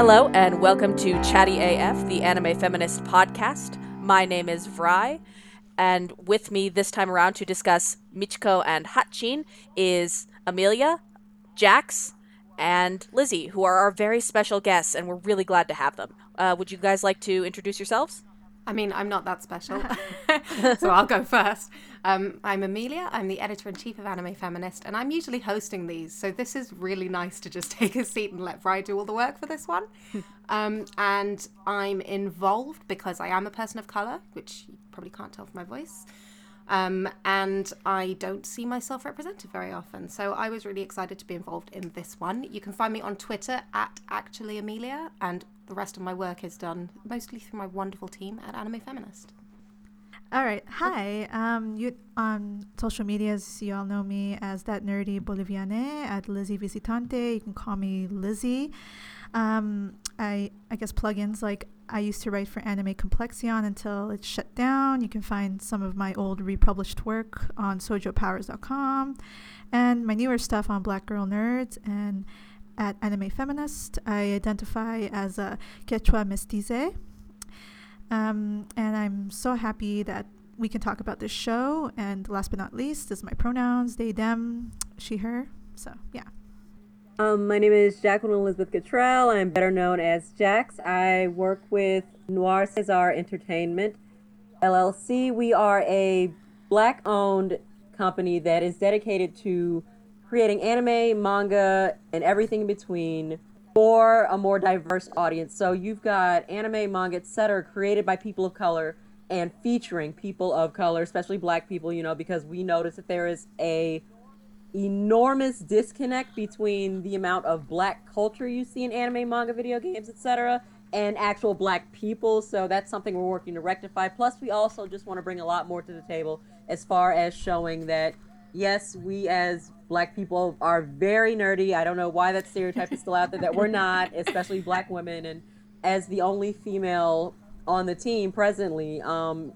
Hello and welcome to Chatty AF, the anime feminist podcast. My name is Vry, and with me this time around to discuss Michiko and Hachin is Amelia, Jax, and Lizzie, who are our very special guests, and we're really glad to have them. Would you guys like to introduce yourselves? I mean, I'm not that special, so I'll go first. I'm Amelia, I'm the editor-in-chief of Anime Feminist, and I'm usually hosting these, so this is really nice to just take a seat and let Vry do all the work for this one. And I'm involved because I am a person of colour, which you probably can't tell from my voice, and I don't see myself represented very often, so I was really excited to be involved in this one. You can find me on Twitter at Actually Amelia, and the rest of my work is done mostly through my wonderful team at Anime Feminist. All right. Hi. You on social medias, you all know me as That Nerdy Boliviane at Lizzie Visitante. You can call me Lizzie. I guess plugins, like I used to write for Anime Complexion until it shut down. You can find some of my old republished work on SojoPowers.com and my newer stuff on Black Girl Nerds. And at Anime Feminist, I identify as a Quechua mestiza. And I'm so happy that we can talk about this show. And last but not least is my pronouns, they, them, she, her. So, yeah. My name is Jacqueline Elizabeth Cottrell. I'm better known as Jax. I work with Noir Cesar Entertainment, LLC. We are a Black-owned company that is dedicated to creating anime, manga, and everything in between for a more diverse audience. So you've got anime, manga, etc., created by people of color and featuring people of color, especially Black people, you know, because we notice that there is a enormous disconnect between the amount of Black culture you see in anime, manga, video games, etc., and actual Black people. So that's something we're working to rectify. Plus, we also just want to bring a lot more to the table as far as showing that, yes, we as Black people are very nerdy. I don't know why that stereotype is still out there that we're not, especially Black women. And as the only female on the team presently,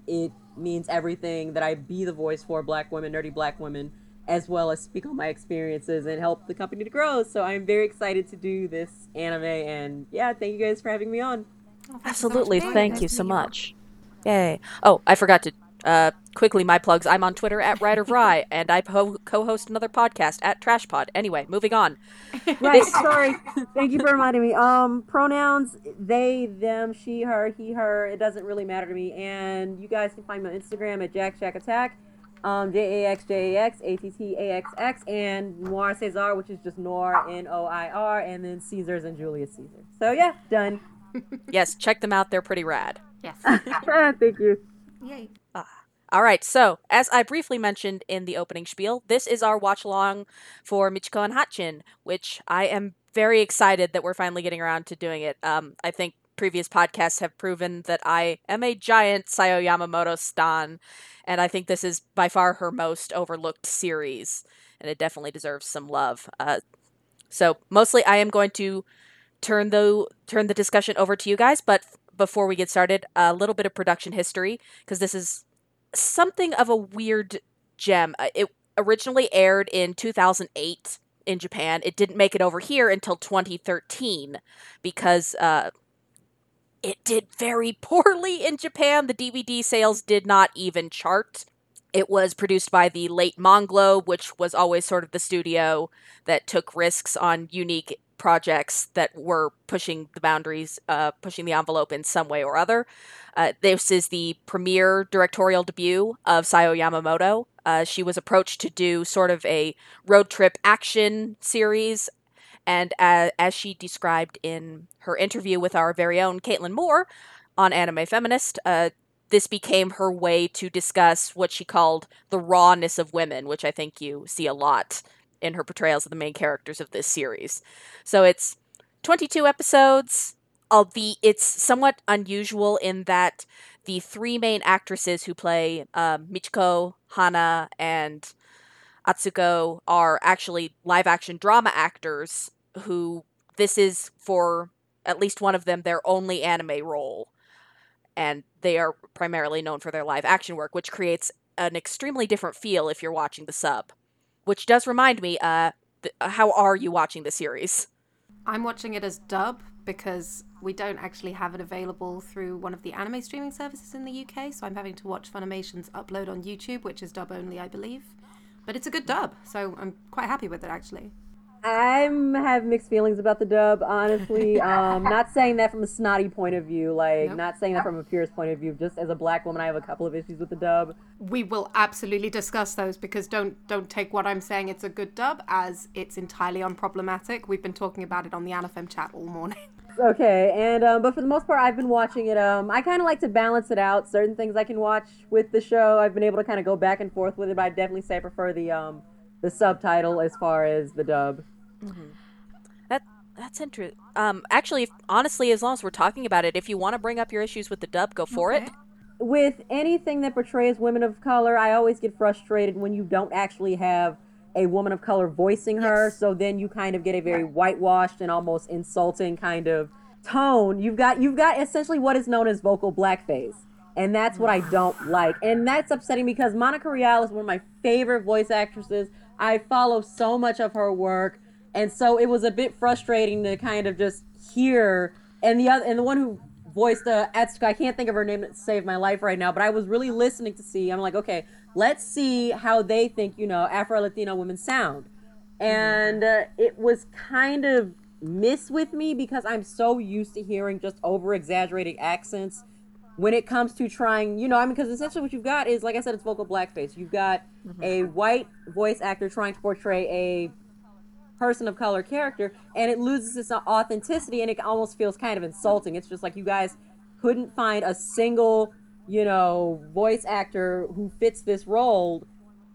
it means everything that I be the voice for Black women, nerdy Black women, as well as speak on my experiences and help the company to grow. So I'm very excited to do this anime. And yeah, thank you guys for having me on. Oh, absolutely. Thank you so much. Yay. Oh, I forgot to quickly, my plugs. I'm on Twitter at Rider Rye, and I co-host another podcast at Trash Pod. Anyway, moving on. Right, sorry. Thank you for reminding me. Pronouns, they, them, she, her, he, her. It doesn't really matter to me. And you guys can find me on Instagram at jackjackattack, JAXJAXATTAXX, and Noir Cesar, which is just Noir, NOIR, and then Caesars and Julius Caesar. So, yeah, done. Yes, check them out. They're pretty rad. Yes. Thank you. Yay. All right, so as I briefly mentioned in the opening spiel, this is our watch-along for Michiko and Hachin, which I am very excited that we're finally getting around to doing it. I think previous podcasts have proven that I am a giant Sayo Yamamoto stan, and I think this is by far her most overlooked series, and it definitely deserves some love. So mostly I am going to turn the discussion over to you guys, but before we get started, a little bit of production history, because this is something of a weird gem. It originally aired in 2008 in Japan. It didn't make it over here until 2013 because it did very poorly in Japan. The DVD sales did not even chart. It was produced by the late Manglobe, which was always sort of the studio that took risks on unique projects that were pushing the boundaries, pushing the envelope in some way or other. This is the premiere directorial debut of Sayo Yamamoto. She was approached to do sort of a road trip action series, and as she described in her interview with our very own Caitlin Moore on Anime Feminist, this became her way to discuss what she called the rawness of women, which I think you see a lot in her portrayals of the main characters of this series. So it's 22 episodes, albeit it's somewhat unusual in that the three main actresses who play Michiko, Hana, and Atsuko are actually live-action drama actors who this is, for at least one of them, their only anime role. And they are primarily known for their live-action work, which creates an extremely different feel if you're watching the sub. Which does remind me, how are you watching the series? I'm watching it as dub because we don't actually have it available through one of the anime streaming services in the UK, so I'm having to watch Funimation's upload on YouTube, which is dub only, I believe. But it's a good dub, so I'm quite happy with it, actually. I have mixed feelings about the dub, honestly. Not saying that from a snotty point of view, like, nope. Not saying that from a fierce point of view. Just as a black woman, I have a couple of issues with the dub. We will absolutely discuss those, because don't take what I'm saying, it's a good dub, as it's entirely unproblematic. We've been talking about it on the AniFem chat all morning. Okay, and but for the most part, I've been watching it. I kind of like to balance it out. Certain things I can watch with the show. I've been able to kind of go back and forth with it, but I definitely say I prefer the subtitle as far as the dub. Mm-hmm. That's interesting. Actually, honestly, as long as we're talking about it, if you want to bring up your issues with the dub, go for it. With anything that portrays women of color, I always get frustrated when you don't actually have a woman of color voicing her. Yes. So then you kind of get a very whitewashed and almost insulting kind of tone. You've got essentially what is known as vocal blackface. And that's what I don't like. And that's upsetting because Monica Rial is one of my favorite voice actresses. I follow so much of her work. And so it was a bit frustrating to kind of just hear. And the one who voiced Atsuka, I can't think of her name to save my life right now, but I was really listening to see. I'm like, okay, let's see how they think, Afro-Latino women sound. And it was kind of missed with me because I'm so used to hearing just over-exaggerated accents when it comes to trying, because essentially what you've got is, like I said, it's vocal blackface. You've got a white voice actor trying to portray a person of color character, and it loses its authenticity, and it almost feels kind of insulting. It's just like you guys couldn't find a single, voice actor who fits this role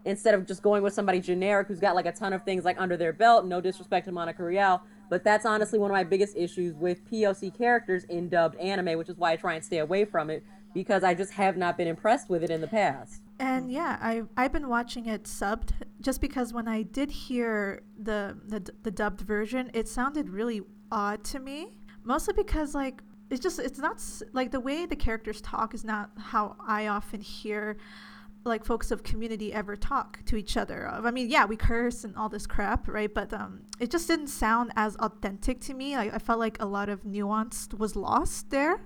instead of just going with somebody generic who's got like a ton of things like under their belt. No disrespect to Monica Rial, but that's honestly one of my biggest issues with POC characters in dubbed anime, which is why I try and stay away from it, because I just have not been impressed with it in the past. And yeah, I've been watching it subbed just because when I did hear the dubbed version, it sounded really odd to me. Mostly because like it's not like the way the characters talk is not how I often hear like folks of community ever talk to each other. I mean, yeah, we curse and all this crap, right? But it just didn't sound as authentic to me. I felt like a lot of nuance was lost there.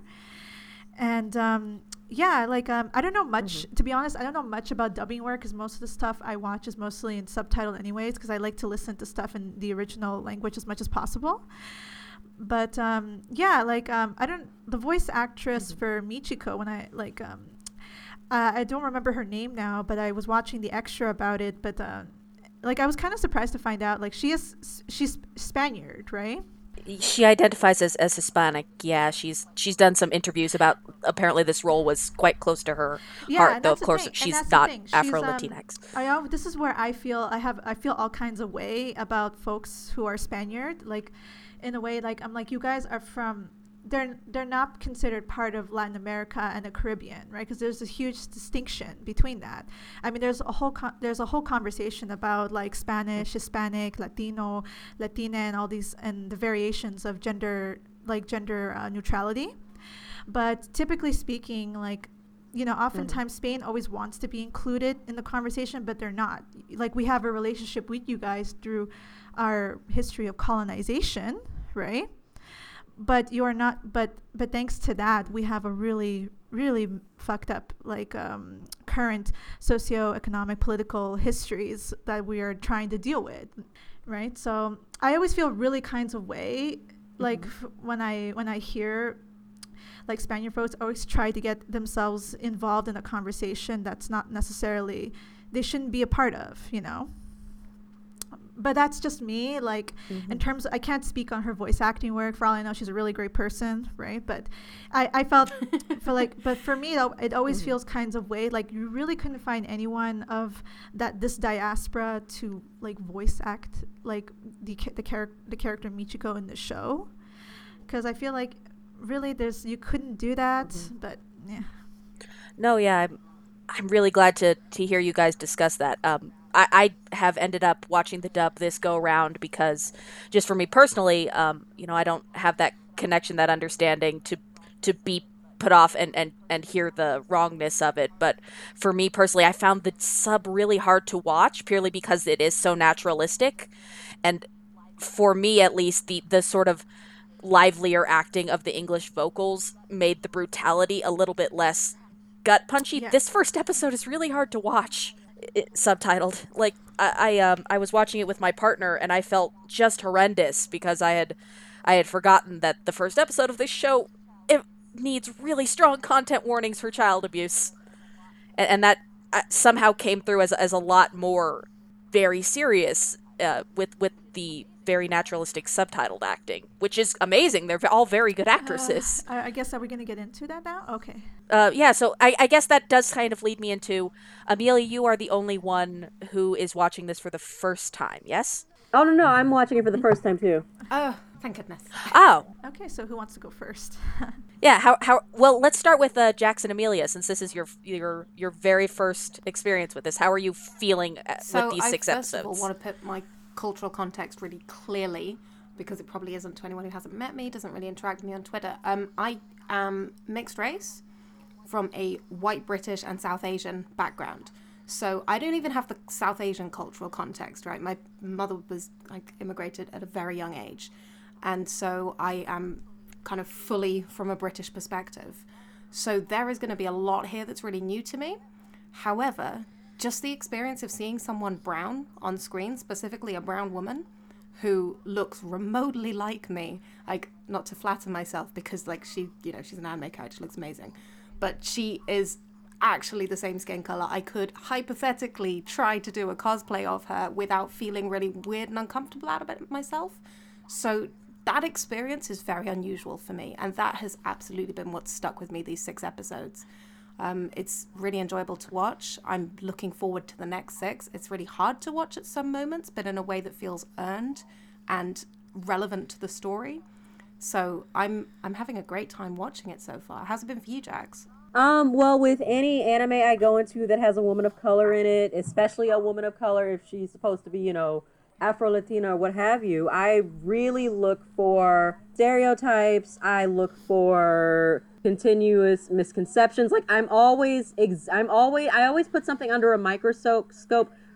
And I don't know much, to be honest. I don't know much about dubbing work because most of the stuff I watch is mostly in subtitle anyways, because I like to listen to stuff in the original language as much as possible. But the voice actress for Michiko, when I I don't remember her name now, but I was watching the extra about it, but I was kind of surprised to find out like she's Spaniard, right? She identifies as Hispanic. Yeah, she's done some interviews about apparently this role was quite close to her heart. Though of course she's not Afro-Latinx. This is where I feel all kinds of way about folks who are Spaniard. Like in a way, like I'm like you guys are from. They're not considered part of Latin America and the Caribbean, right? Because there's a huge distinction between that. I mean, there's a whole conversation about like Spanish, Hispanic, Latino, Latina, and all these and the variations of gender neutrality. But typically speaking, like oftentimes Spain always wants to be included in the conversation, but they're not. Like we have a relationship with you guys through our history of colonization, right? But you are not. But thanks to that, we have a really, really fucked up like current socioeconomic, political histories that we are trying to deal with, right? So I always feel really kinds of way, like when I hear, like Spaniard folks always try to get themselves involved in a conversation that's not necessarily they shouldn't be a part of, But that's just me, like, in terms of, I can't speak on her voice acting work. For all I know, she's a really great person, right? But I felt, but for me, though, it always feels kinds of way, like, you really couldn't find anyone of this diaspora to, like, voice act, like, the character Michiko in the show. Because I feel like, really, you couldn't do that, but, yeah. No, yeah, I'm really glad to hear you guys discuss that. I have ended up watching the dub this go around because just for me personally, I don't have that connection, that understanding to be put off and hear the wrongness of it. But for me personally, I found the sub really hard to watch purely because it is so naturalistic. And for me, at least, the sort of livelier acting of the English vocals made the brutality a little bit less gut punchy. Yeah. This first episode is really hard to watch subtitled. Like I was watching it with my partner and I felt just horrendous because I had forgotten that the first episode of this show, it needs really strong content warnings for child abuse. And that somehow came through as a lot more very serious with the very naturalistic subtitled acting, which is amazing. They're all very good actresses. I guess, are we going to get into that now? Okay. Yeah, so I guess that does kind of lead me into, Amelia, you are the only one who is watching this for the first time, yes? Oh, no, I'm watching it for the first time, too. Oh, thank goodness. Oh. Okay, so who wants to go first? Yeah, well, let's start with Jax and Amelia, since this is your very first experience with this. How are you feeling with these six episodes? So I first of all want to put my cultural context really clearly, because it probably isn't to anyone who hasn't met me, doesn't really interact with me on Twitter. I am mixed race from a white British and South Asian background. So I don't even have the South Asian cultural context, right? My mother was immigrated at a very young age. And so I am kind of fully from a British perspective. So there is going to be a lot here that's really new to me. However, just the experience of seeing someone brown on screen, specifically a brown woman who looks remotely like me, not to flatter myself because she, she's an anime character, she looks amazing, but she is actually the same skin color. I could hypothetically try to do a cosplay of her without feeling really weird and uncomfortable out of it myself. So that experience is very unusual for me, and that has absolutely been what's stuck with me these six episodes. It's really enjoyable to watch. I'm looking forward to the next six. It's really hard to watch at some moments, but in a way that feels earned and relevant to the story. So I'm having a great time watching it so far. How's it been for you, Jax? Well, with any anime I go into that has a woman of color in it, especially a woman of color if she's supposed to be, Afro-Latina or what have you, I really look for stereotypes. I look for continuous misconceptions. I always put something under a microscope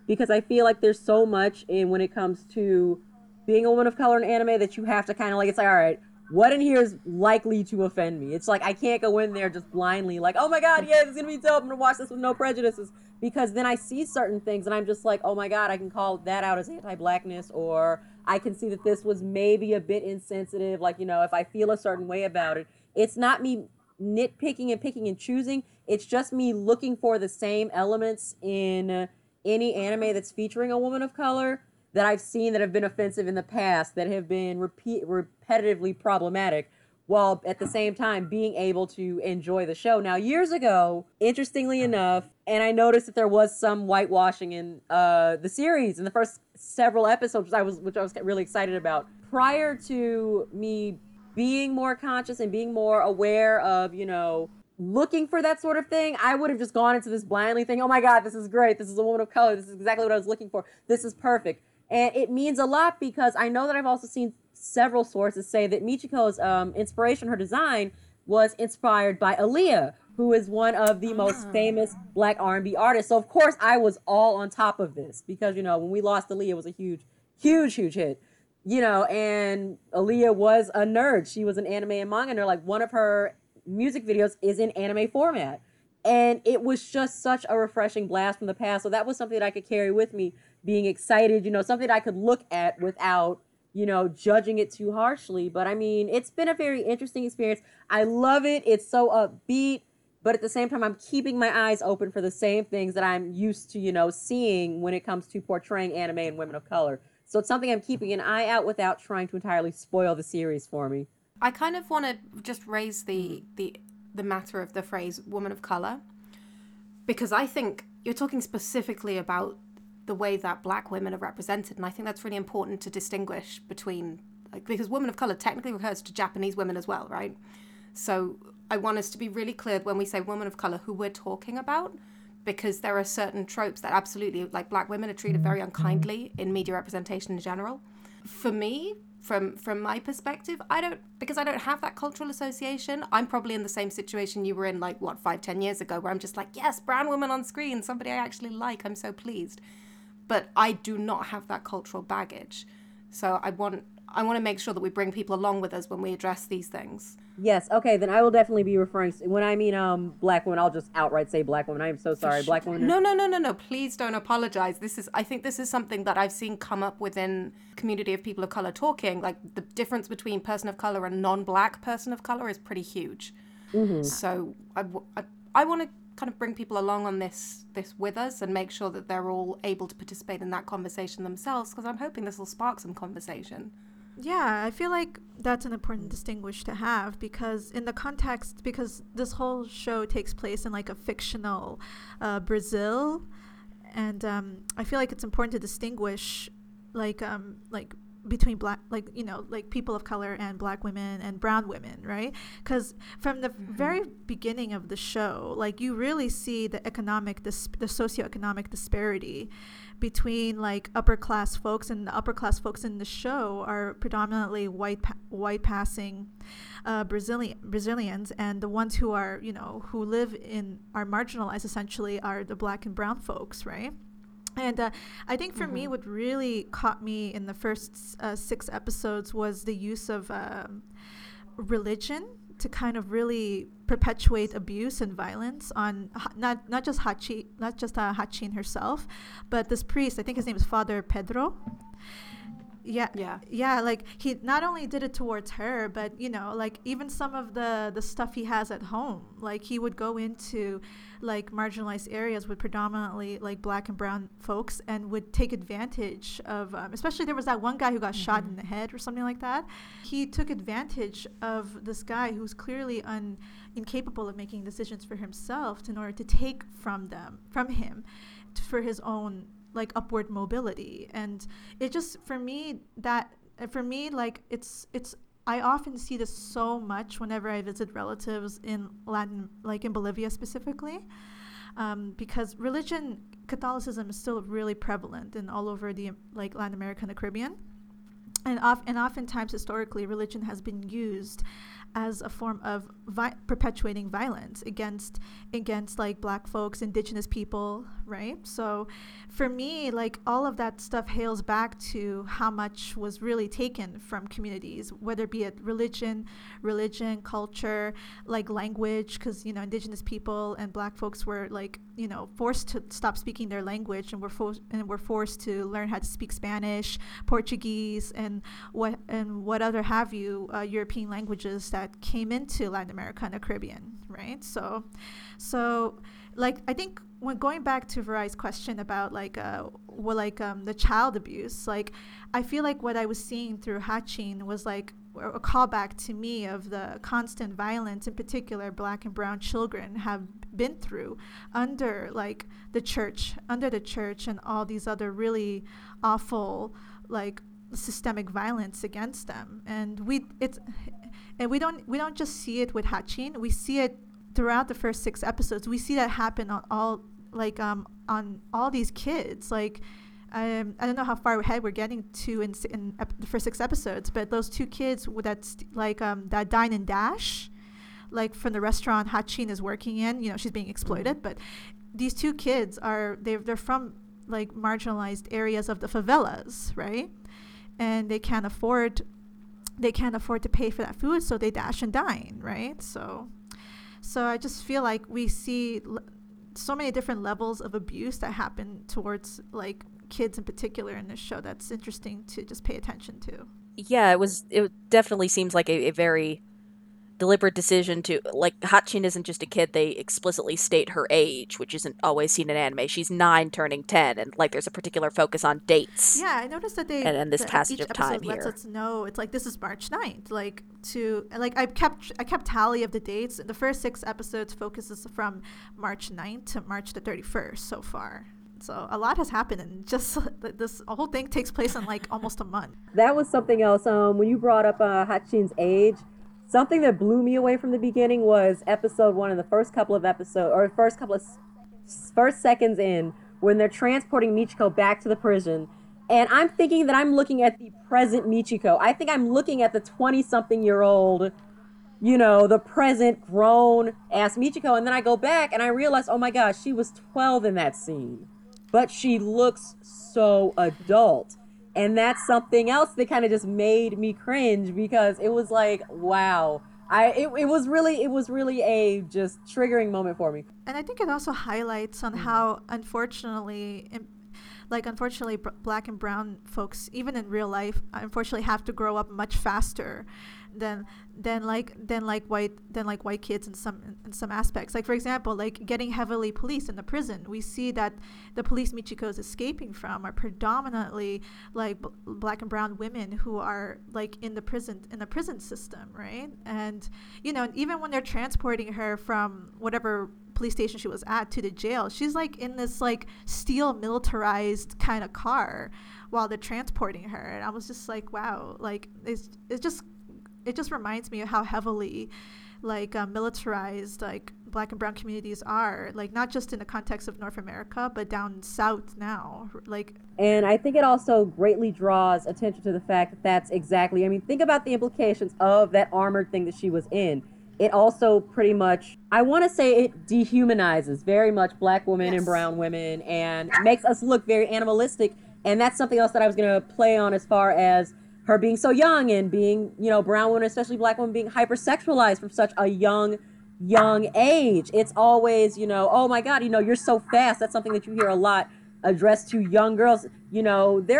because I feel like there's so much when it comes to being a woman of color in anime that you have to kind of it's all right, what in here is likely to offend me? It's I can't go in there just blindly oh my God, yeah, this is gonna be dope. I'm gonna watch this with no prejudices, because then I see certain things and I'm just oh my God, I can call that out as anti-blackness, or I can see that this was maybe a bit insensitive. If I feel a certain way about it, it's not me nitpicking and picking and choosing. It's just me looking for the same elements in any anime that's featuring a woman of color that I've seen that have been offensive in the past, that have been repetitively problematic, while at the same time being able to enjoy the show. Now, years ago, interestingly enough, and I noticed that there was some whitewashing in the series in the first several episodes, which I was really excited about. Prior to me being more conscious and being more aware of, looking for that sort of thing, I would have just gone into this blindly thinking, oh my God, this is great. This is a woman of color. This is exactly what I was looking for. This is perfect. And it means a lot, because I know that I've also seen several sources say that Michiko's inspiration, her design, was inspired by Aaliyah, who is one of the most famous Black R&B artists. So, of course, I was all on top of this because, when we lost Aaliyah, it was a huge, huge, huge hit. And Aaliyah was a nerd. She was an anime and manga nerd. One of her music videos is in anime format. And it was just such a refreshing blast from the past. So that was something that I could carry with me, being excited, something that I could look at without, judging it too harshly. But, it's been a very interesting experience. I love it. It's so upbeat. But at the same time, I'm keeping my eyes open for the same things that I'm used to, seeing when it comes to portraying anime and women of color. So it's something I'm keeping an eye out without trying to entirely spoil the series for me. I kind of want to just raise the matter of the phrase woman of color, because I think you're talking specifically about the way that Black women are represented. And I think that's really important to distinguish between, because woman of color technically refers to Japanese women as well, right? So I want us to be really clear when we say woman of color who we're talking about, because there are certain tropes that absolutely, Black women are treated very unkindly in media representation in general. For me, from my perspective, because I don't have that cultural association, I'm probably in the same situation you were in, 5-10 years ago, where I'm just yes, brown woman on screen, somebody I actually like, I'm so pleased. But I do not have that cultural baggage. So I want, I want to make sure that we bring people along with us when we address these things. Yes. Okay. Then I will definitely be referring to, when I mean black woman, I'll just outright say black woman. I am so sorry. Black woman. No. Please don't apologize. I think this is something that I've seen come up within community of people of color talking. Like the difference between person of color and non-black person of color is pretty huge. Mm-hmm. So I want to kind of bring people along on this with us and make sure that they're all able to participate in that conversation themselves, because I'm hoping this will spark some conversation. Yeah, I feel like that's an important distinguish to have, because in the context, because this whole show takes place in like a fictional Brazil, and I feel like it's important to distinguish like between black, like, you know, like people of color and black women and brown women, right? Because from the very beginning of the show, like you really see the socioeconomic disparity between like upper class folks, and the upper class folks in the show are predominantly white passing Brazilians, and the ones who are, you know, who live in, are marginalized essentially, are the black and brown folks, right? And I think for me, what really caught me in the first 6 episodes was the use of religion to kind of really perpetuate abuse and violence on not just Hachin herself, but this priest. I think his name is Father Pedro. Yeah. Like he not only did it towards her, but you know, like even some of the stuff he has at home, like he would go into like marginalized areas with predominantly like black and brown folks and would take advantage of, especially there was that one guy who got shot in the head or something like that. He took advantage of this guy who's clearly incapable of making decisions for himself in order to take from him for his own like upward mobility. And it just for me like it's I often see this so much whenever I visit relatives in Latin, like in Bolivia specifically, because religion, Catholicism is still really prevalent in all over the like Latin America and the Caribbean, and oftentimes historically religion has been used as a form of perpetuating violence against like black folks, indigenous people, right? So for me, like all of that stuff hails back to how much was really taken from communities, whether it be it religion, culture, like language, because, you know, indigenous people and black folks were like, you know, forced to stop speaking their language and were forced to learn how to speak Spanish, Portuguese, and what other have you, European languages that came into Latin America and the Caribbean, right? So like I think when going back to Vry's question about like the child abuse, like I feel like what I was seeing through Hachin was like a callback to me of the constant violence in particular black and brown children have been through under the church and all these other really awful like systemic violence against them. And we don't just see it with Hachin, we see it throughout the first 6 episodes. We see that happen on all like on all these kids. Like I don't know how far ahead we're getting to in the first 6 episodes, but those 2 kids that dine and dash, like from the restaurant Hachin is working in, you know, she's being exploited. But these 2 kids they're from like marginalized areas of the favelas, right? And they can't afford to pay for that food, so they dash and dine, right? So I just feel like we see so many different levels of abuse that happen towards like kids in particular in this show that's interesting to just pay attention to. Yeah, it definitely seems like a very deliberate decision to, like, Hachin isn't just a kid, they explicitly state her age, which isn't always seen in anime. She's 9 turning 10, and like there's a particular focus on dates. Yeah, I noticed that they and this passage each of time here lets us know it's like this is March 9th, like to like I kept tally of the dates. The first 6 episodes focuses from March 9th to March the 31st so far. So a lot has happened, and just this whole thing takes place in like almost a month. That was something else. When you brought up Hachin's age, something that blew me away from the beginning was episode 1 and the first seconds in, when they're transporting Michiko back to the prison. And I'm thinking that I'm looking at the present Michiko. I think I'm looking at the 20-something-year-old, you know, the present grown-ass Michiko. And then I go back and I realize, oh my gosh, she was 12 in that scene. But she looks so adult. And that's something else that kind of just made me cringe, because it was like, wow. It was really a just triggering moment for me. And I think it also highlights on how, unfortunately, black and brown folks, even in real life, unfortunately have to grow up much faster than white kids in some aspects. Like, for example, like getting heavily policed in the prison. We see that the police Michiko is escaping from are predominantly like black and brown women who are like in the prison system, right? And even when they're transporting her from whatever police station she was at to the jail, she's like in this like steel militarized kind of car while they're transporting her. And I was just like, wow, like it just reminds me of how heavily like militarized like black and brown communities are, like not just in the context of North America but down south now. Like, and I think it also greatly draws attention to the fact that that's exactly, I mean, think about the implications of that armored thing that she was in. It also pretty much, I want to say, it dehumanizes very much black women, yes, and brown women, and makes us look very animalistic. And that's something else that I was going to play on as far as her being so young and being, brown women, especially black women, being hypersexualized from such a young age. It's always, oh my God, you're so fast. That's something that you hear a lot addressed to young girls. There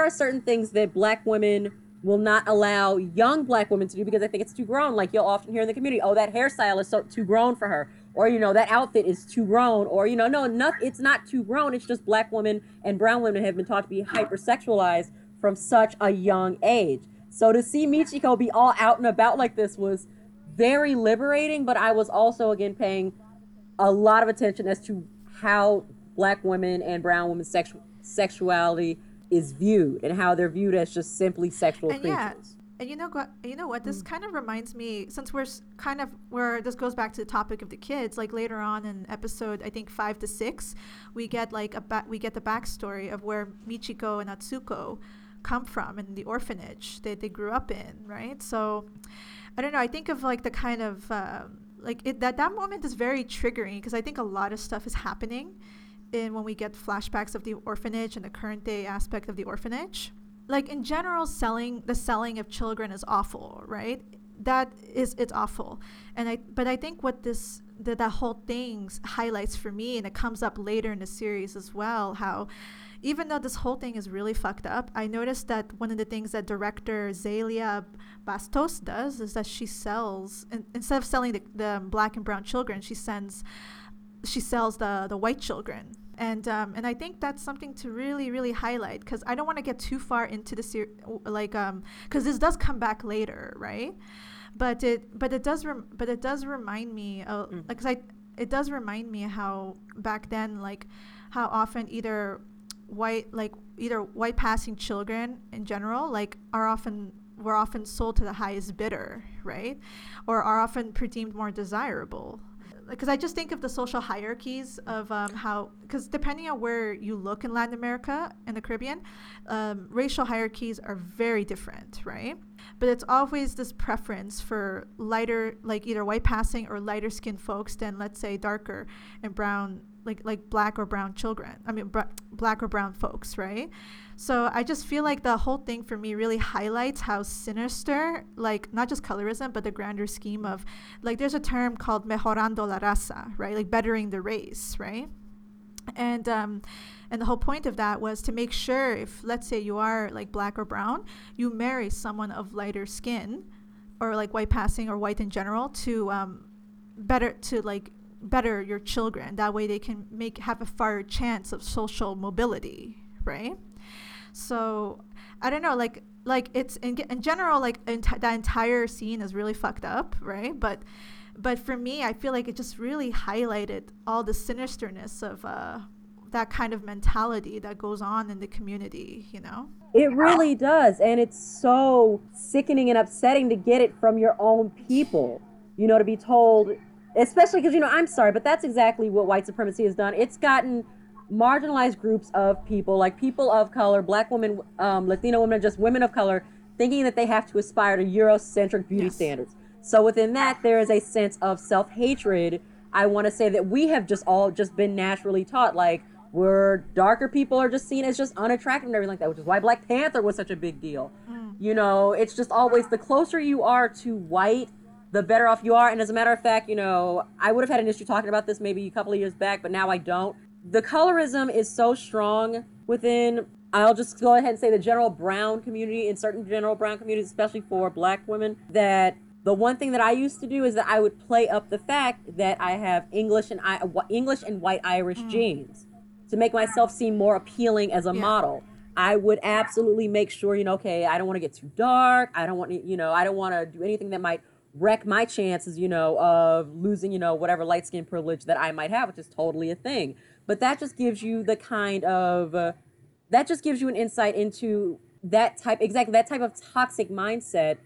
are certain things that black women will not allow young black women to do because I think it's too grown. Like, you'll often hear in the community, oh, that hairstyle is so too grown for her, or that outfit is too grown, or no, it's not too grown. It's just black women and brown women have been taught to be hypersexualized from such a young age. So to see Michiko be all out and about like this was very liberating, but I was also again paying a lot of attention as to how black women and brown women's sexuality is viewed, and how they're viewed as just simply sexual creatures. Yeah. And you know what? This kind of reminds me, since we're kind of where this goes back to the topic of the kids. Like later on in episode, I think 5 to 6, we get the backstory of where Michiko and Atsuko come from and the orphanage that they grew up in, right? So I don't know. I think of like the kind of that moment is very triggering, because I think a lot of stuff is happening in when we get flashbacks of the orphanage and the current day aspect of the orphanage. Like, in general, the selling of children is awful, right? It's awful. But I think what that whole thing highlights for me, and it comes up later in the series as well, how even though this whole thing is really fucked up, I noticed that one of the things that director Zelia Bastos does is that she sells, instead of selling the black and brown children, she sells the white children. And I think that's something to really, really highlight, because I don't want to get too far into the series, because this does come back later, right? But it does remind me of, it does remind me how back then, like how often either white passing children in general, like were often sold to the highest bidder, right? Or are often deemed more desirable. Because I just think of the social hierarchies of how, because depending on where you look in Latin America and the Caribbean, racial hierarchies are very different, right? But it's always this preference for lighter, like either white passing or lighter skinned folks than, let's say, darker and brown, like black or brown children. I mean, black or brown folks, right? So I just feel like the whole thing for me really highlights how sinister, like not just colorism, but the grander scheme of, like, there's a term called mejorando la raza, right? Like bettering the race, right? And the whole point of that was to make sure if, let's say, you are like black or brown, you marry someone of lighter skin or like white passing or white in general to better your children. That way they can have a far chance of social mobility, right? So I don't know, like it's in general, like that entire scene is really fucked up, right? But for me, I feel like it just really highlighted all the sinisterness of that kind of mentality that goes on in the community, It really does, and it's so sickening and upsetting to get it from your own people, to be told, especially because, I'm sorry, but that's exactly what white supremacy has done. It's gotten marginalized groups of people, like people of color, black women, Latino women, just women of color, thinking that they have to aspire to Eurocentric beauty, yes, standards. So within that, there is a sense of self-hatred. I want to say that we have just all been naturally taught, like, where darker people are just seen as just unattractive and everything like that, which is why Black Panther was such a big deal. You know, it's just always the closer you are to white, the better off you are. And as a matter of fact, you know, I would have had an issue talking about this maybe a couple of years back, but now I don't. The colorism is so strong within, I'll just go ahead and say, the general brown community, in certain general brown communities, especially for Black women, that the one thing that I used to do is that I would play up the fact that I have English and white Irish genes to make myself seem more appealing as a model. I would absolutely make sure, you know, okay, I don't want to get too dark. I don't want to, you know, I don't want to do anything that might wreck my chances, you know, of losing, you know, whatever light skin privilege that I might have, which is totally a thing. But that just gives you the kind of, that just gives you an insight into that type of toxic mindset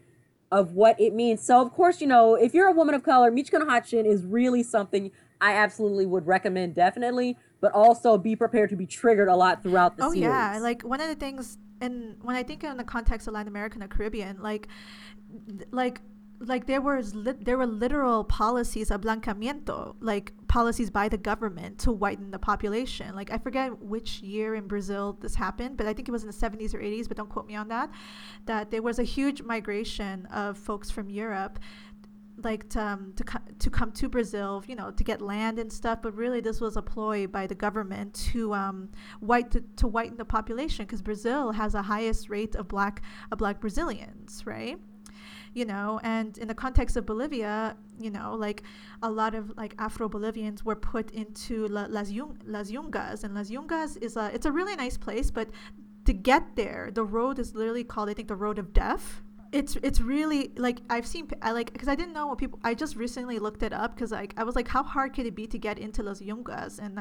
of what it means. So, of course, you know, if you're a woman of color, Michiko and Hachin is really something I absolutely would recommend, definitely, but also be prepared to be triggered a lot throughout the series. Oh, yeah. Like, one of the things, and when I think in the context of Latin American or Caribbean, like there were literal policies of blanqueamiento, like policies by the government to whiten the population. Like, I forget which year in Brazil this happened, but I think it was in the 70s or 80s, but don't quote me on that there was a huge migration of folks from Europe, like to come to Brazil, you know, to get land and stuff. But really, this was a ploy by the government to whiten the population, because Brazil has the highest rate of black Brazilians, right? You know, and in the context of Bolivia, you know, like a lot of like Afro-Bolivians were put into Las Yungas, and Las Yungas is it's a really nice place, but to get there, the road is literally called, I think, the Road of Death. It's really like, because I didn't know what people, I just recently looked it up, because like I was like, how hard could it be to get into Las Yungas? And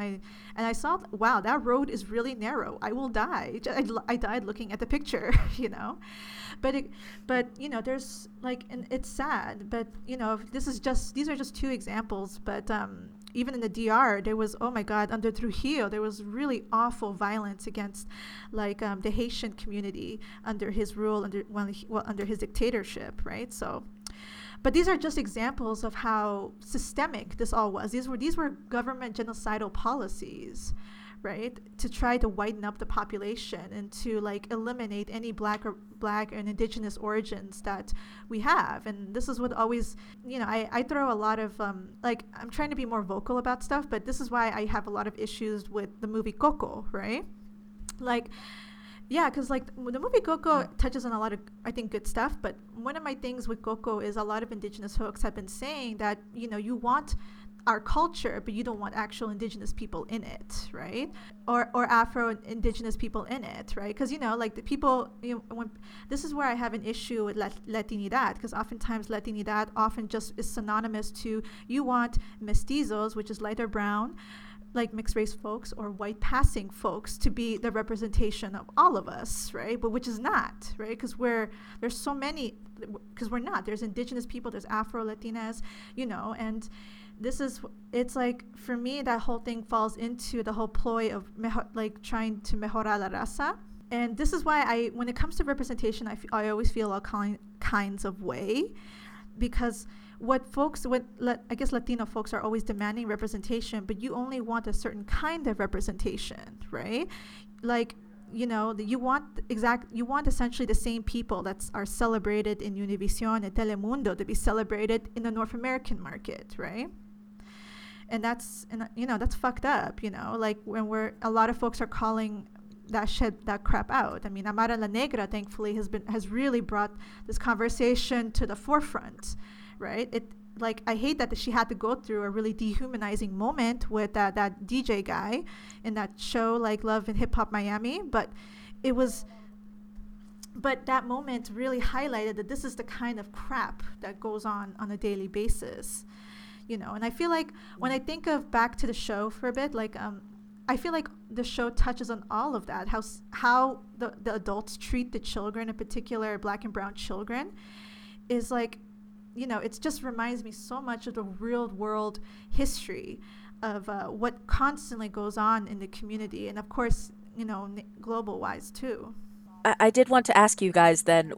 I saw, wow, that road is really narrow. I will die. I died looking at the picture, you know. But you know, there's like, and it's sad, but you know, these are just two examples. But even in the DR, there was, oh my God, under Trujillo, there was really awful violence against like the Haitian community under his rule, under his dictatorship, right? So, but these are just examples of how systemic this all was. These were government genocidal policies, right? To try to whiten up the population and to like eliminate any black and indigenous origins that we have. And this is what always, you know, I throw a lot of, like, I'm trying to be more vocal about stuff, but this is why I have a lot of issues with the movie Coco, right? Like, yeah, because like the movie Coco touches on a lot of, I think, good stuff, but one of my things with Coco is a lot of indigenous folks have been saying that, you know, you want our culture, but you don't want actual indigenous people in it, right? Or Afro-indigenous people in it, right? Because, you know, like the people, you know, this is where I have an issue with Latinidad, because oftentimes Latinidad often just is synonymous to, you want mestizos, which is lighter brown, like mixed race folks or white passing folks, to be the representation of all of us, right? But which is not, right? Because we're not. There's indigenous people, there's Afro-Latinas, you know, and it's like, for me, that whole thing falls into the whole ploy of like trying to mejorar la raza. And this is why when it comes to representation, I always feel all kinds of way, because I guess Latino folks are always demanding representation, but you only want a certain kind of representation, right? Like, you know, you want essentially the same people that are celebrated in Univision and Telemundo to be celebrated in the North American market, right? And that's fucked up, you know, like when a lot of folks are calling that crap out. I mean, Amara La Negra, thankfully, has really brought this conversation to the forefront, right? Like, I hate that she had to go through a really dehumanizing moment with that DJ guy in that show, like Love and Hip Hop Miami. But that moment really highlighted that this is the kind of crap that goes on a daily basis, you know. And I feel like when I think of back to the show for a bit, like I feel like the show touches on all of that, how the adults treat the children, in particular black and brown children, is like, you know, it just reminds me so much of the real world history of what constantly goes on in the community. And of course, you know, global wise too. I did want to ask you guys then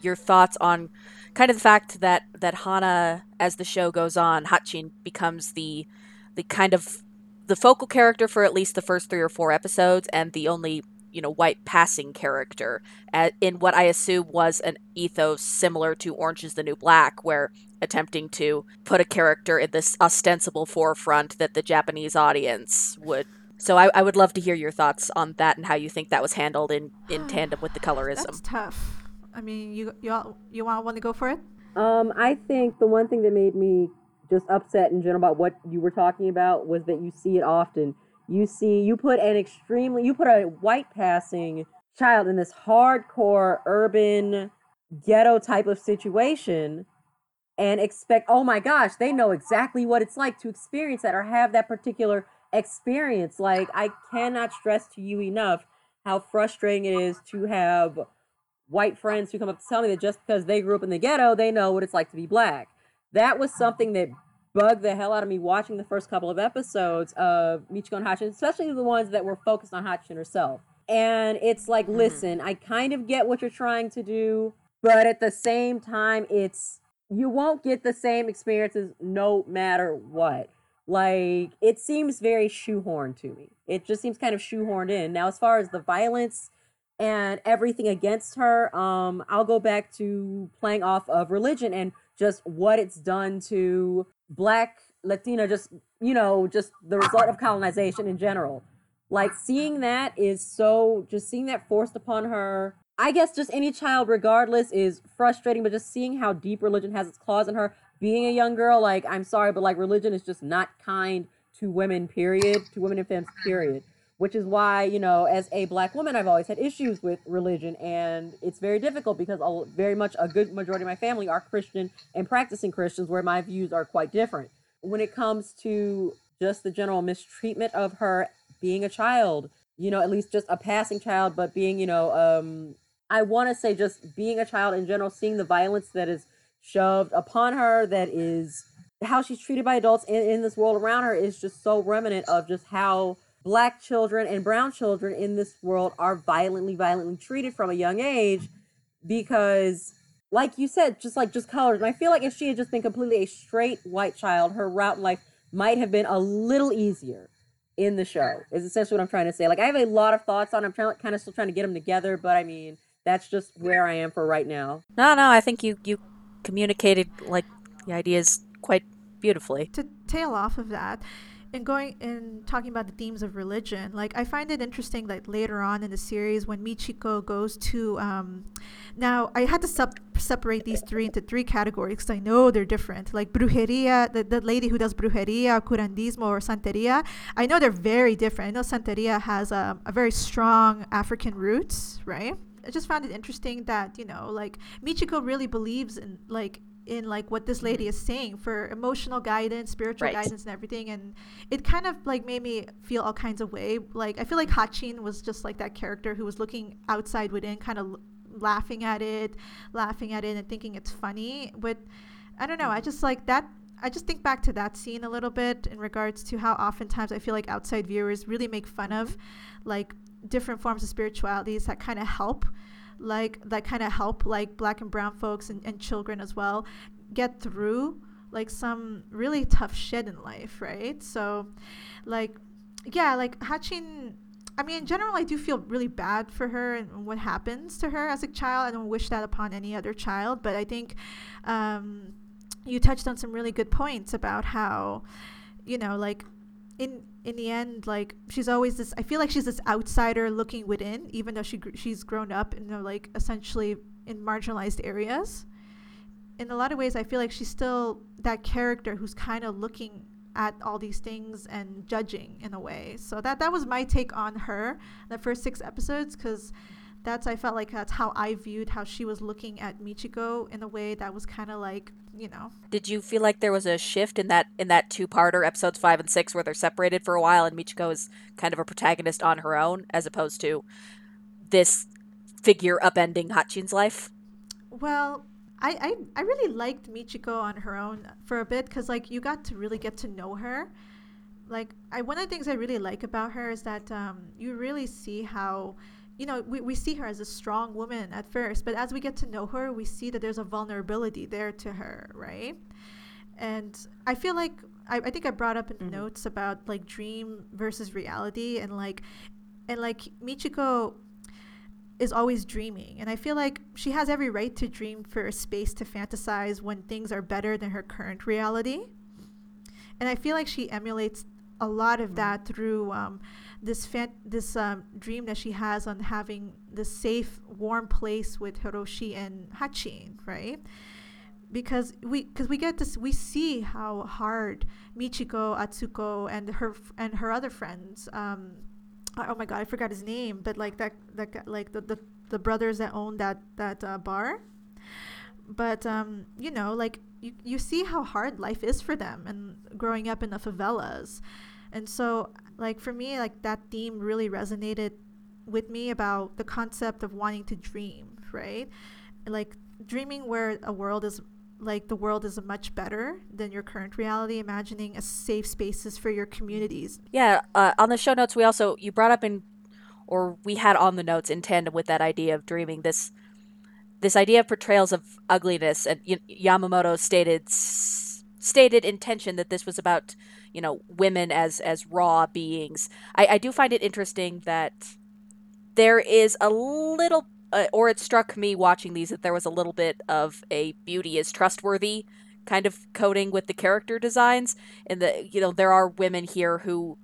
your thoughts on kind of the fact that Hana, as the show goes on, Hachin becomes the kind of the focal character for at least the first 3 or 4 episodes, and the only, you know, white passing character in what I assume was an ethos similar to Orange is the New Black, where attempting to put a character in this ostensible forefront that the Japanese audience would. So I would love to hear your thoughts on that and how you think that was handled in tandem with the colorism. That's tough. I mean, you want to go for it? I think the one thing that made me just upset in general about what you were talking about was that you see it often. You put a white passing child in this hardcore urban ghetto type of situation and expect, oh my gosh, they know exactly what it's like to experience that or have that particular experience. Like, I cannot stress to you enough how frustrating it is to have white friends who come up to tell me that just because they grew up in the ghetto, they know what it's like to be black. That was something that bugged the hell out of me watching the first couple of episodes of Michiko and Hachin, especially the ones that were focused on Hachin herself. And it's like, listen, I kind of get what you're trying to do, but at the same time, you won't get the same experiences no matter what. Like, it seems very shoehorned to me. It just seems kind of shoehorned in. Now, as far as the violence and everything against her, I'll go back to playing off of religion and just what it's done to Black, Latina, just the result of colonization in general. Like, seeing that forced upon her, I guess just any child regardless is frustrating, but just seeing how deep religion has its claws in her, being a young girl, like, I'm sorry, but like, religion is just not kind to women, period, to women and femmes, period. Which is why, you know, as a black woman, I've always had issues with religion, and it's very difficult because very much a good majority of my family are Christian and practicing Christians, where my views are quite different. When it comes to just the general mistreatment of her being a child, you know, at least just a passing child, but being, you know, I want to say just being a child in general, seeing the violence that is shoved upon her, that is how she's treated by adults in this world around her, is just so remnant of just how Black children and brown children in this world are violently treated from a young age, because, like you said, just colorism. I feel like if she had just been completely a straight white child, her route in life might have been a little easier in the show, is essentially what I'm trying to say. Like, I have a lot of thoughts on it. I'm kind of still trying to get them together, but I mean, that's just where I am for right now. No, I think you communicated, like, the ideas quite beautifully. To tail off of that, and going and talking about the themes of religion, like, I find it interesting that later on in the series, when Michiko goes to, now I had to separate these 3 into 3 categories because I know they're different. Like, brujeria, the lady who does brujeria, curandismo, or santeria, I know they're very different. I know santeria has a very strong African roots, right? I just found it interesting that, you know, like, Michiko really believes in what this lady is saying for emotional guidance, spiritual guidance, and everything. And it kind of, like, made me feel all kinds of way. Like, I feel like Hachin was just like that character who was looking outside within, kind of laughing at it and thinking it's funny. But I don't know, I just like that. I just think back to that scene a little bit in regards to how oftentimes I feel like outside viewers really make fun of, like, different forms of spiritualities that kind of help Black and brown folks and children as well get through, like, some really tough shit in life, right? So, like, yeah, like, Hachin, I mean, in general, I do feel really bad for her and what happens to her as a child. I don't wish that upon any other child, but I think you touched on some really good points about how, you know, like, in the end, like, she's always this, I feel like she's this outsider looking within, even though she's grown up in, like, essentially in marginalized areas. In a lot of ways, I feel like she's still that character who's kind of looking at all these things and judging in a way. So that was my take on her, the first 6 episodes, because I felt like that's how I viewed how she was looking at Michiko in a way that was kind of like, you know. Did you feel like there was a shift in that 2-parter, episodes 5 and 6, where they're separated for a while and Michiko is kind of a protagonist on her own, as opposed to this figure upending Hachin's life? Well, I really liked Michiko on her own for a bit, because, like, you got to really get to know her. Like, one of the things I really like about her is that you really see how, you know, we see her as a strong woman at first, but as we get to know her, we see that there's a vulnerability there to her, right? And I feel like I think I brought up in the notes about like dream versus reality, and like Michiko is always dreaming, and I feel like she has every right to dream for a space to fantasize when things are better than her current reality. And I feel like she emulates a lot of that through this dream that she has on having this safe, warm place with Hiroshi and Hachin, right? Because we see how hard Michiko, Atsuko, and her other friends, oh my god, I forgot his name, but like that like the brothers that own that bar, but you know, like you see how hard life is for them and growing up in the favelas. And so like for me, like that theme really resonated with me about the concept of wanting to dream, right? Like dreaming where the world is much better than your current reality, imagining a safe spaces for your communities. Yeah, on the show notes, we had on the notes in tandem with that idea of dreaming this idea of portrayals of ugliness, and Yamamoto stated intention that this was about, you know, women as raw beings. I do find it interesting that there is a little, or it struck me watching these, that there was a little bit of a beauty is trustworthy kind of coding with the character designs, and the, you know, there are women here who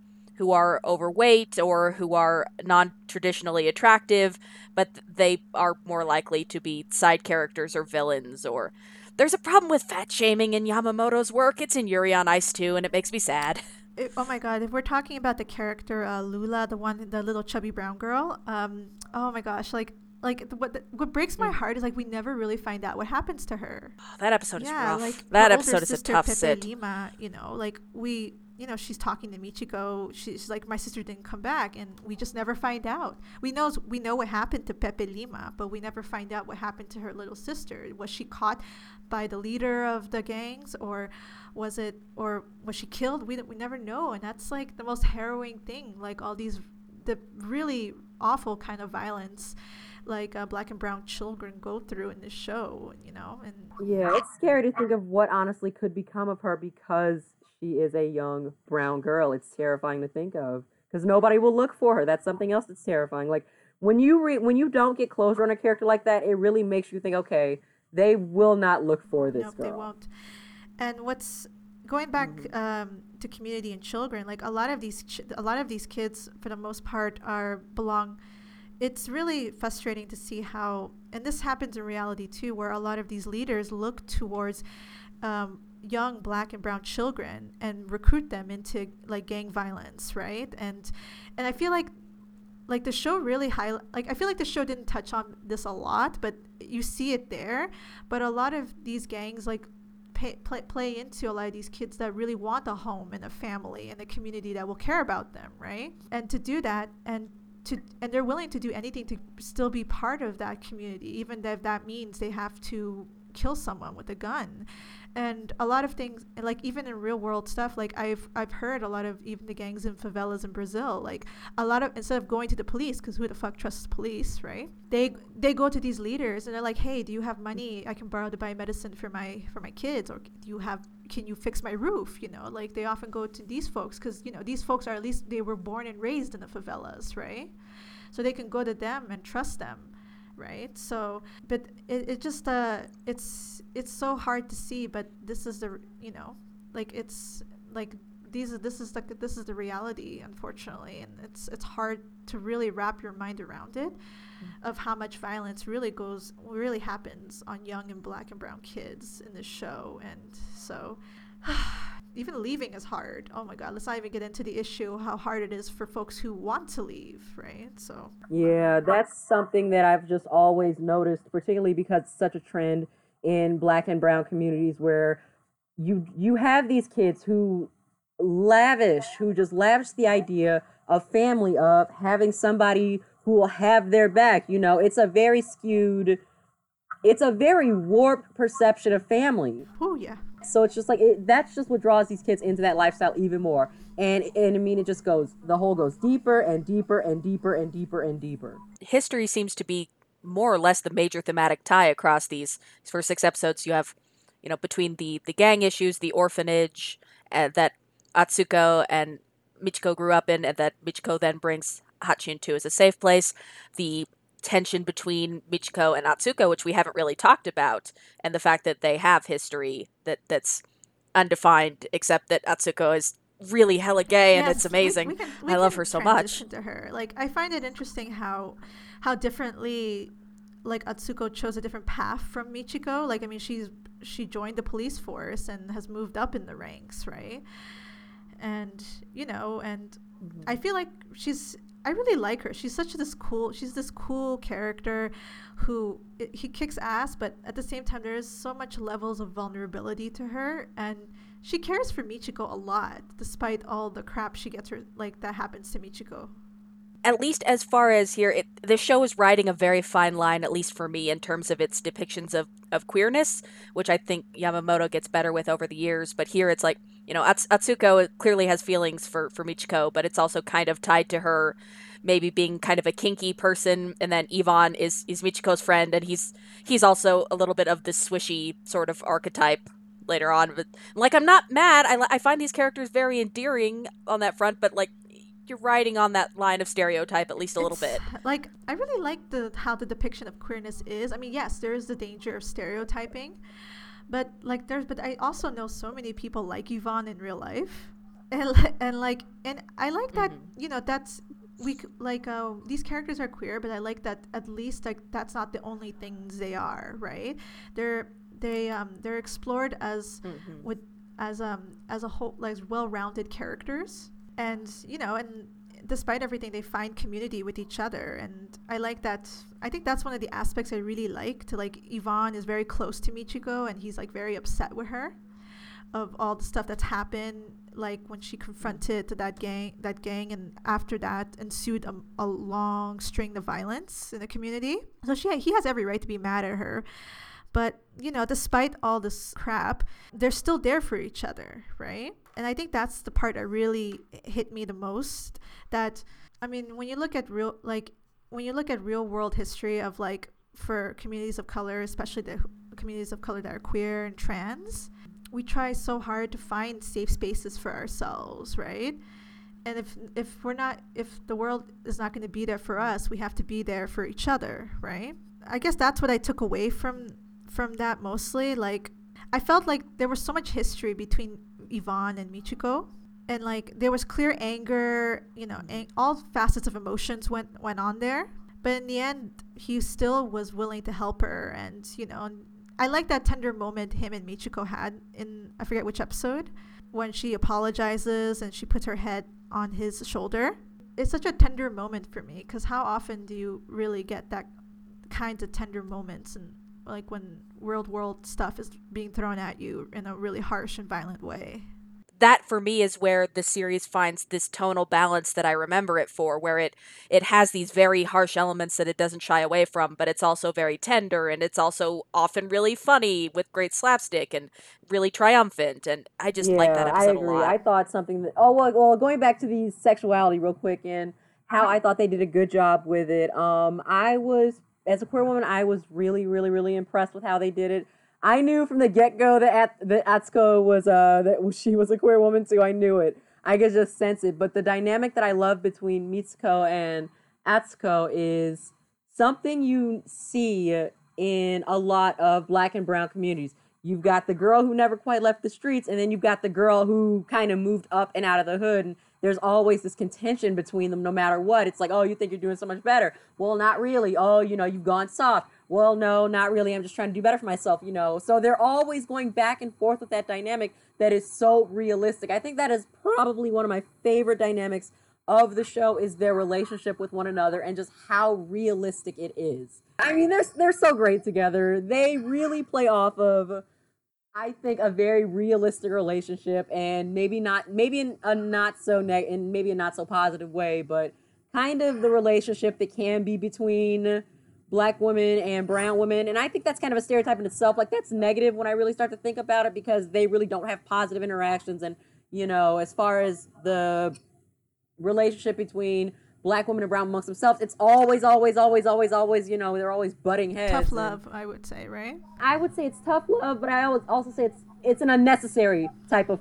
are overweight or who are non-traditionally attractive, but they are more likely to be side characters or villains. Or there's a problem with fat shaming in Yamamoto's work. It's in Yuri on Ice too, and it makes me sad. Oh my god, if we're talking about the character Lula, the little chubby brown girl, oh my gosh, like what breaks my heart is like we never really find out what happens to her. Oh, that episode is rough. Like, that episode is a tough sit. Lima, you know, like we, you know, she's talking to Michiko. She's like, my sister didn't come back, and we just never find out. We know what happened to Pepe Lima, but we never find out what happened to her little sister. Was she caught by the leader of the gangs, or was she killed? We never know, and that's like the most harrowing thing. Like all these, the really awful kind of violence, like black and brown children go through in this show, you know. And yeah, it's scary to think of what honestly could become of her because she is a young brown girl. It's terrifying to think of because nobody will look for her. That's something else that's terrifying. Like when you don't get closure on a character like that, it really makes you think, okay, they will not look for this girl. They won't. And what's going back to community and children, like a lot of these kids for the most part belong. It's really frustrating to see how, and this happens in reality too, where a lot of these leaders look towards young black and brown children and recruit them into like gang violence, right? And I feel like the show really I feel like the show didn't touch on this a lot, but you see it there. But a lot of these gangs like play into a lot of these kids that really want a home and a family and a community that will care about them, right? And to do that and they're willing to do anything to still be part of that community, even if that means they have to kill someone with a gun. And a lot of things, like even in real world stuff, like I've heard a lot of even the gangs in favelas in Brazil, like a lot of, instead of going to the police, because who the fuck trusts police, right? They go to these leaders and they're like, hey, do you have money I can borrow to buy medicine for my kids, or can you fix my roof? You know, like they often go to these folks because, you know, these folks are, at least they were born and raised in the favelas, right? So they can go to them and trust them, right? So, but it just it's so hard to see. But this is the, you know, like it's like this is the reality, unfortunately, and it's hard to really wrap your mind around it, of how much violence really happens on young and black and brown kids in this show. And so even leaving is hard. Oh my god, let's not even get into the issue how hard it is for folks who want to leave, right? So yeah, that's something that I've just always noticed, particularly because it's such a trend in black and brown communities where you have these kids who just lavish the idea of family, of having somebody who will have their back. You know, it's a very warped perception of family. Oh yeah. So it's just like, that's just what draws these kids into that lifestyle even more. And I mean, it just goes, the hole goes deeper and deeper and deeper and deeper and deeper. History seems to be more or less the major thematic tie across these first six episodes. You have you know, between the gang issues, the orphanage that Atsuko and Michiko grew up in, and that Michiko then brings Hachin to as a safe place, the tension between Michiko and Atsuko, which we haven't really talked about, and the fact that they have history that's undefined, except that Atsuko is really hella gay, and yes, it's amazing. We I love her so much. To her, like, I find it interesting how differently, like, Atsuko chose a different path from Michiko. Like, I mean, she joined the police force and has moved up in the ranks, right? And you know, and I feel like I really like her. She's this cool character who kicks ass, but at the same time, there's so much levels of vulnerability to her, and she cares for Michiko a lot, despite all the crap she gets her, like, that happens to Michiko. At least as far as here, the show is riding a very fine line, at least for me, in terms of its depictions of queerness, which I think Yamamoto gets better with over the years. But here it's like, you know, Atsuko clearly has feelings for Michiko, but it's also kind of tied to her maybe being kind of a kinky person. And then Ivan is Michiko's friend, and he's also a little bit of the swishy sort of archetype later on. But, like, I'm not mad. I find these characters very endearing on that front, but, like, you're riding on that line of stereotype at least a little bit. Like, I really like how the depiction of queerness is. I mean, yes, there is the danger of stereotyping, but but I also know so many people like Yvonne in real life, and I like that. Mm-hmm. You know, that's these characters are queer, but I like that at least, like, that's not the only things they are. Right? They're explored as mm-hmm. As a whole, like, well-rounded characters. And, you know, and despite everything, they find community with each other. And I like that. I think that's one of the aspects I really liked. Like, Ivan is very close to Michiko, and he's, like, very upset with her of all the stuff that's happened. Like, when she confronted that gang, and after that ensued a long string of violence in the community. So he has every right to be mad at her. But, you know, despite all this crap, they're still there for each other, right? And I think that's the part that really hit me the most. That, I mean, when you look at real world history of, like, for communities of color, especially the communities of color that are queer and trans, we try so hard to find safe spaces for ourselves, right? And if the world is not going to be there for us, we have to be there for each other, right? I guess that's what I took away from that mostly. Like, I felt like there was so much history between Yvonne and Michiko, and, like, there was clear anger, you know, all facets of emotions went on there, but in the end he still was willing to help her. And, you know, and I like that tender moment him and Michiko had in, I forget which episode, when she apologizes and she puts her head on his shoulder. It's such a tender moment for me, because how often do you really get that kind of tender moments, and, like, when world stuff is being thrown at you in a really harsh and violent way. That, for me, is where the series finds this tonal balance that I remember it for, where it has these very harsh elements that it doesn't shy away from, but it's also very tender, and it's also often really funny with great slapstick and really triumphant, and I just like that episode a lot. I thought something that... Oh, well, going back to the sexuality real quick and how I thought they did a good job with it, as a queer woman, I was really, really, really impressed with how they did it. I knew from the get-go that Atsuko was, that she was a queer woman too. I knew it. I could just sense it. But the dynamic that I love between Mitsuko and Atsuko is something you see in a lot of Black and brown communities. You've got the girl who never quite left the streets, and then you've got the girl who kind of moved up and out of the hood. And there's always this contention between them no matter what. It's like, oh, you think you're doing so much better. Well, not really. Oh, you know, you've gone soft. Well, no, not really. I'm just trying to do better for myself, you know. So they're always going back and forth with that dynamic that is so realistic. I think that is probably one of my favorite dynamics of the show, is their relationship with one another and just how realistic it is. I mean, they're so great together. They really play off of, I think, a very realistic relationship, and maybe in a not so positive way, but kind of the relationship that can be between Black women and brown women. And I think that's kind of a stereotype in itself. Like, that's negative when I really start to think about it, because they really don't have positive interactions. And, you know, as far as the relationship between black women and brown amongst themselves, it's always, you know, they're always butting heads. Tough love, I would say, right? I would say it's tough love, but I always also say it's an unnecessary type of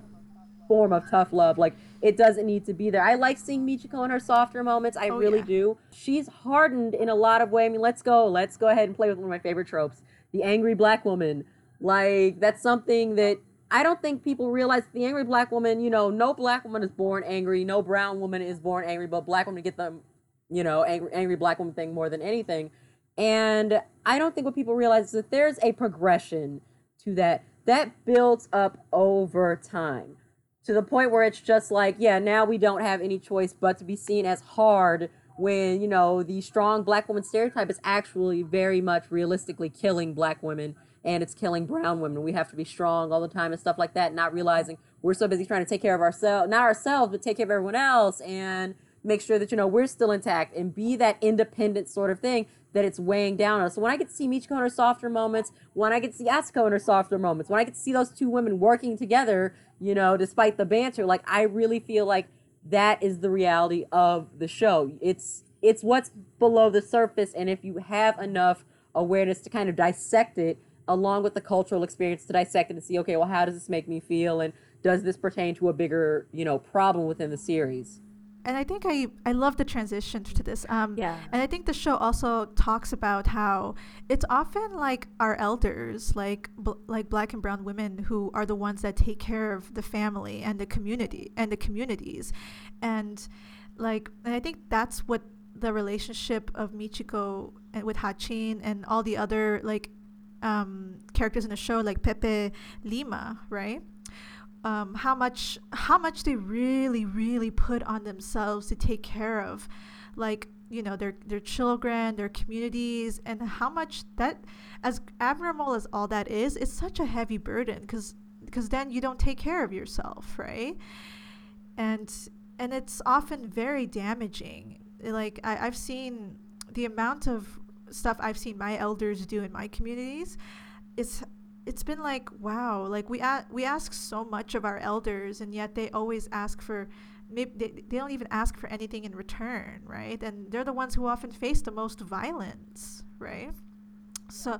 form of tough love. Like, it doesn't need to be there. I like seeing Michiko in her softer moments. I really do. She's hardened in a lot of ways. I mean, let's go ahead and play with one of my favorite tropes, the angry black woman. Like, that's something that I don't think people realize. The angry black woman, you know, no black woman is born angry, no brown woman is born angry, but black women get the, you know, angry black woman thing more than anything. And I don't think what people realize is that there's a progression to that that builds up over time to the point where it's just like, yeah, now we don't have any choice but to be seen as hard when, you know, the strong black woman stereotype is actually very much realistically killing black women. And it's killing brown women. We have to be strong all the time and stuff like that, not realizing we're so busy trying to take care of ourselves, not ourselves, but take care of everyone else and make sure that, you know, we're still intact and be that independent sort of thing that it's weighing down on us. So when I get to see Michiko in her softer moments, when I get to see Asuka in her softer moments, when I get to see those two women working together, you know, despite the banter, like, I really feel like that is the reality of the show. It's what's below the surface, and if you have enough awareness to kind of dissect it, along with the cultural experience, to dissect it and see, okay, well, how does this make me feel? And does this pertain to a bigger, you know, problem within the series? And I think I love the transition to this. And I think the show also talks about how it's often like our elders, like black and brown women, who are the ones that take care of the family and the community and the communities. And I think that's what the relationship of Michiko and with Hachin and all the other, like, characters in the show, like Pepe Lima, right? How much they really, really put on themselves to take care of, like, you know, their children, their communities, and how much that, as abnormal as all that is, it's such a heavy burden because then you don't take care of yourself, right? And it's often very damaging. Like, I've seen the amount of stuff I've seen my elders do in my communities, it's been like, wow, like we ask so much of our elders, and yet they always ask for, maybe they don't even ask for anything in return, right? And they're the ones who often face the most violence, right? So,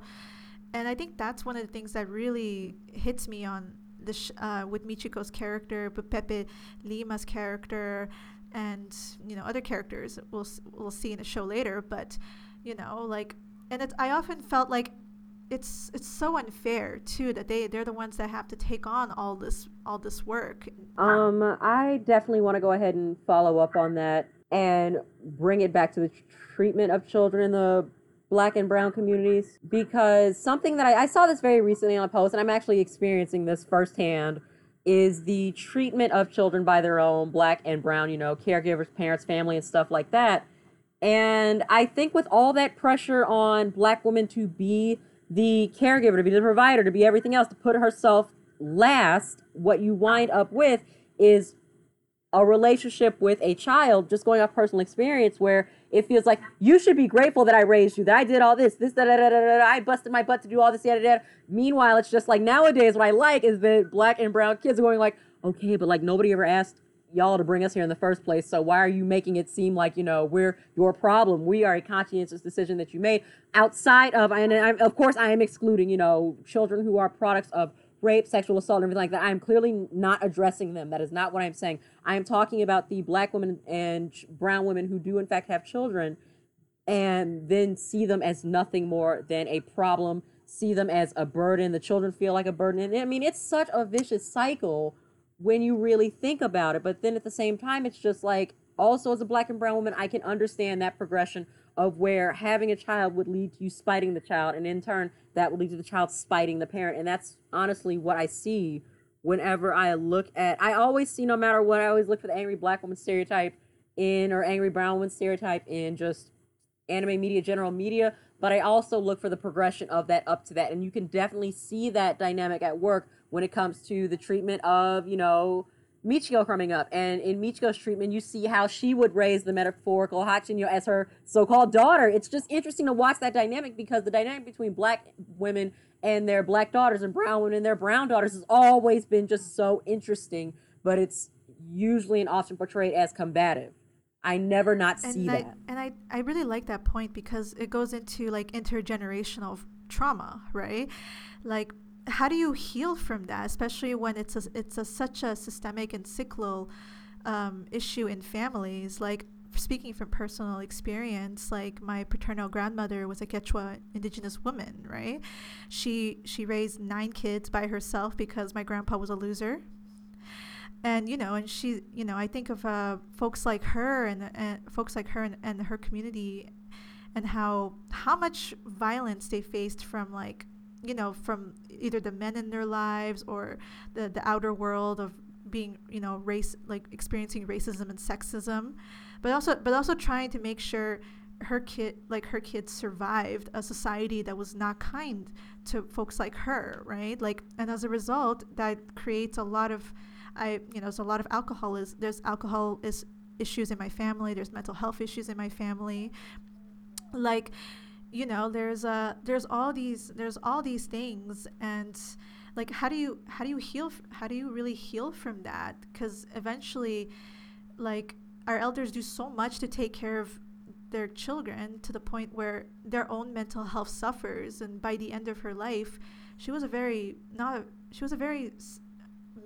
and I think that's one of the things that really hits me on the with Michiko's character, but Pepe Lima's character, and, you know, other characters we'll see in the show later, but, you know, like, and it's, I often felt like it's so unfair too that they're the ones that have to take on all this work. I definitely want to go ahead and follow up on that and bring it back to the treatment of children in the black and brown communities, because something that I saw this very recently on a post, and I'm actually experiencing this firsthand, is the treatment of children by their own black and brown, you know, caregivers, parents, family, and stuff like that. And I think with all that pressure on black women to be the caregiver, to be the provider, to be everything else, to put herself last, what you wind up with is a relationship with a child, just going off personal experience, where it feels like you should be grateful that I raised you, that I did all this, I busted my butt to do all this, yada. Meanwhile, it's just like nowadays what I like is that black and brown kids are going like, okay, but like nobody ever asked y'all to bring us here in the first place, so why are you making it seem like, you know, we're your problem? We are a conscientious decision that you made outside of, and of course I am excluding, you know, children who are products of rape, sexual assault, and everything like that. I'm clearly not addressing them. That is not what I'm saying. I am talking about the black women and brown women who do in fact have children and then see them as nothing more than a problem, see them as a burden. The children feel like a burden. And I mean, it's such a vicious cycle when you really think about it. But then at the same time, it's just like, also as a black and brown woman, I can understand that progression of where having a child would lead to you spiting the child, and in turn, that would lead to the child spiting the parent. And that's honestly what I see whenever I look at, I always see, no matter what, I always look for the angry black woman stereotype in, or angry brown woman stereotype in just anime media, general media, but I also look for the progression of that up to that. And you can definitely see that dynamic at work when it comes to the treatment of, you know, Michiko coming up. And in Michiko's treatment, you see how she would raise the metaphorical Hachin, you know, as her so-called daughter. It's just interesting to watch that dynamic, because the dynamic between black women and their black daughters and brown women and their brown daughters has always been just so interesting, but it's usually and often portrayed as combative. I never not see that. And I really like that point because it goes into like intergenerational trauma, right? Like, how do you heal from that, especially when it's such a systemic and cyclical issue in families? Like, speaking from personal experience, like my paternal grandmother was a Quechua indigenous woman, right? She raised 9 kids by herself because my grandpa was a loser. And, you know, and she, you know, I think of folks like her and her community and how much violence they faced from, like, you know, from either the men in their lives or the outer world of being, you know, race, like experiencing racism and sexism, but also trying to make sure her kids survived a society that was not kind to folks like her, right? Like, and as a result, that creates a lot of, alcoholism. There's alcohol issues in my family. There's mental health issues in my family. Like, you know, there's all these things, and like, how do you really heal from that? Because eventually, like, our elders do so much to take care of their children to the point where their own mental health suffers. And by the end of her life, she was a very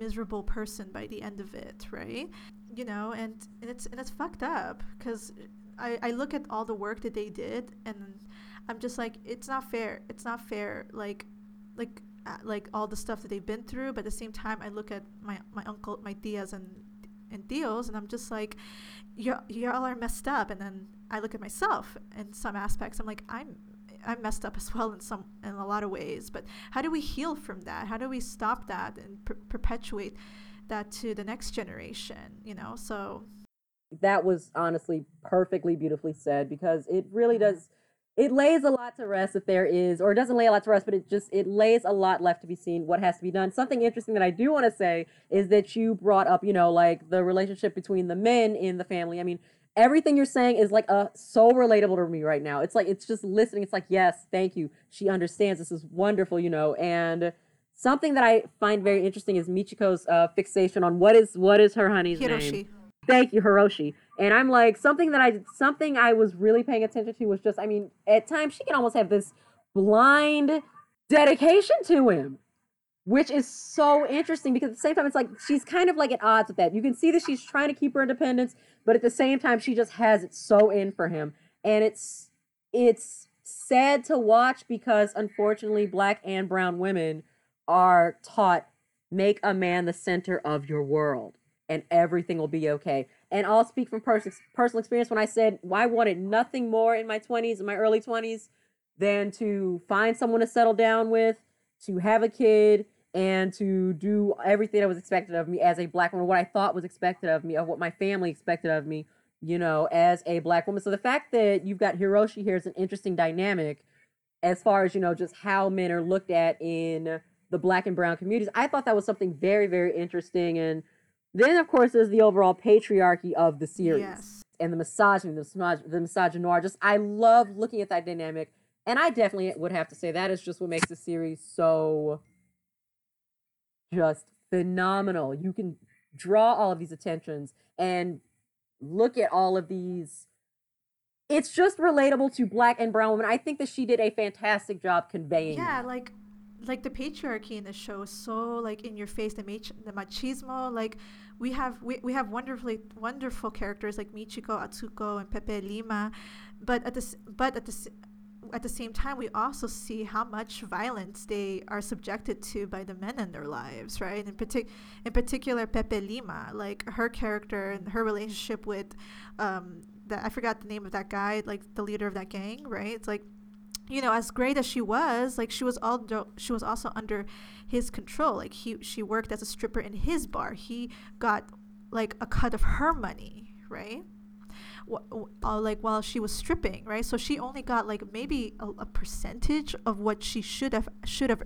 miserable person by the end of it, right? You know, and it's fucked up because I look at all the work that they did and I'm just like, it's not fair, like all the stuff that they've been through. But at the same time, I look at my uncle, my tias and tios, and I'm just like, y'all are messed up. And then I look at myself in some aspects, I'm like, I'm messed up as well in a lot of ways. But how do we heal from that? How do we stop that and perpetuate that to the next generation? You know, so that was honestly perfectly beautifully said, because it really does. It lays a lot to rest if there is, or it doesn't lay a lot to rest, but it lays a lot left to be seen, what has to be done. Something interesting that I do want to say is that you brought up, you know, like the relationship between the men in the family. I mean, everything you're saying is like so relatable to me right now. It's like, it's just listening. It's like, yes, thank you. She understands. This is wonderful, you know. And something that I find very interesting is Michiko's fixation on what is her honey's Hiroshi. Name? Thank you, Hiroshi. And I'm like, something I was really paying attention to was just, I mean, at times she can almost have this blind dedication to him, which is so interesting, because at the same time, it's like she's kind of like at odds with that. You can see that she's trying to keep her independence, but at the same time, she just has it so in for him. And it's sad to watch, because unfortunately, Black and brown women are taught, make a man the center of your world and everything will be okay. And I'll speak from personal experience when I said, I wanted nothing more in my 20s, in my early 20s, than to find someone to settle down with, to have a kid, and to do everything that was expected of me as a Black woman, what I thought was expected of me, of what my family expected of me, you know, as a Black woman. So the fact that you've got Hiroshi here is an interesting dynamic as far as, you know, just how men are looked at in the Black and brown communities. I thought that was something very, very interesting. And then, of course, there's the overall patriarchy of the series. Yes. And the misogyny, the misogynoir. Just, I love looking at that dynamic. And I definitely would have to say that is just what makes the series so just phenomenal. You can draw all of these attentions and look at all of these. It's just relatable to Black and brown women. I think that she did a fantastic job conveying that. Like the patriarchy in the show is so like in your face, the machismo. Like we have wonderful characters like Michiko, Atsuko, and Pepe Lima, but at the same time, we also see how much violence they are subjected to by the men in their lives, right? In particular, Pepe Lima, like her character and her relationship with I forgot the name of that guy, like the leader of that gang, right? It's like, you know, as great as she was, like she was also under his control. Like she worked as a stripper in his bar. He got like a cut of her money, right? Like while she was stripping, right? So she only got like maybe a percentage of what she should have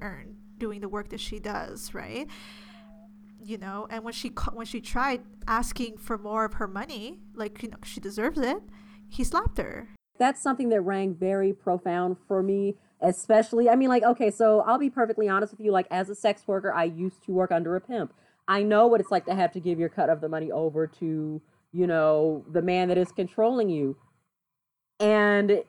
earned doing the work that she does, right? You know, and when she tried asking for more of her money, like, you know, she deserves it, he slapped her. That's something that rang very profound for me, especially. I mean, like, okay, so I'll be perfectly honest with you. Like, as a sex worker, I used to work under a pimp. I know what it's like to have to give your cut of the money over to you know, the man that is controlling you. And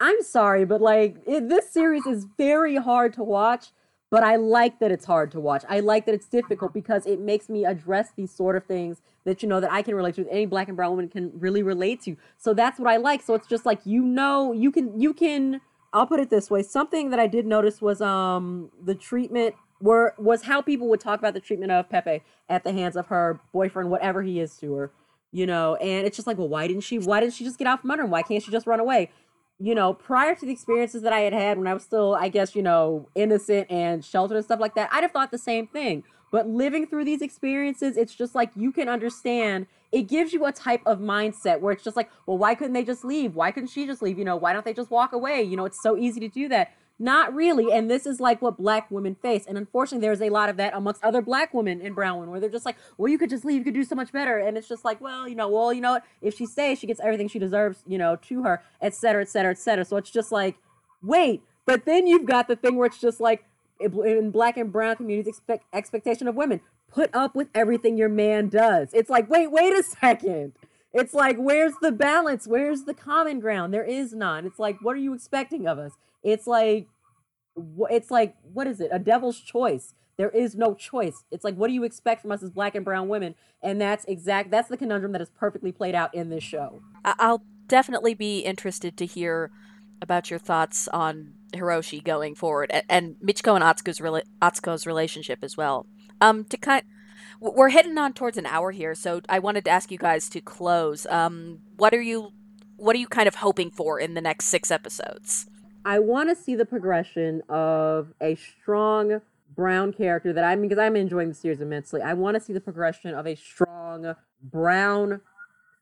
I'm sorry, but like this series is very hard to watch, but I like that it's hard to watch. I like that it's difficult because it makes me address these sort of things that, you know, that I can relate to, that any black and brown woman can really relate to. So that's what I like. So it's just like, you know, you can, I'll put it this way. Something that I did notice was the treatment was how people would talk about the treatment of Pepe at the hands of her boyfriend, whatever he is to her, you know, and it's just like, well, why didn't she just get out from under him? Why can't she just run away? You know, prior to the experiences that I had when I was still, I guess, you know, innocent and sheltered and stuff like that, I'd have thought the same thing. But living through these experiences, it's just like you can understand. It gives you a type of mindset where it's just like, well, why couldn't they just leave? Why couldn't she just leave? You know, why don't they just walk away? You know, it's so easy to do that. Not really. And this is like what black women face. And unfortunately, there's a lot of that amongst other black women and brown women where they're just like, well, you could just leave. You could do so much better. And it's just like, well, you know, if she stays, she gets everything she deserves, you know, to her, et cetera, et cetera, et cetera. So it's just like, wait. But then you've got the thing where it's just like, in black and brown communities expectation of women, put up with everything your man does. It's like, wait a second. It's like, where's the balance? Where's the common ground? There is none. It's like, what are you expecting of us? It's like, what is it? A devil's choice. There is no choice. It's like, what do you expect from us as black and brown women? And that's the conundrum that is perfectly played out in this show. I'll definitely be interested to hear about your thoughts on Hiroshi going forward, and Michiko and Atsuko's relationship as well. We're heading on towards an hour here, so I wanted to ask you guys to close. What are you kind of hoping for in the next 6 episodes? I want to see the progression of a strong brown character because I'm enjoying the series immensely. I want to see the progression of a strong brown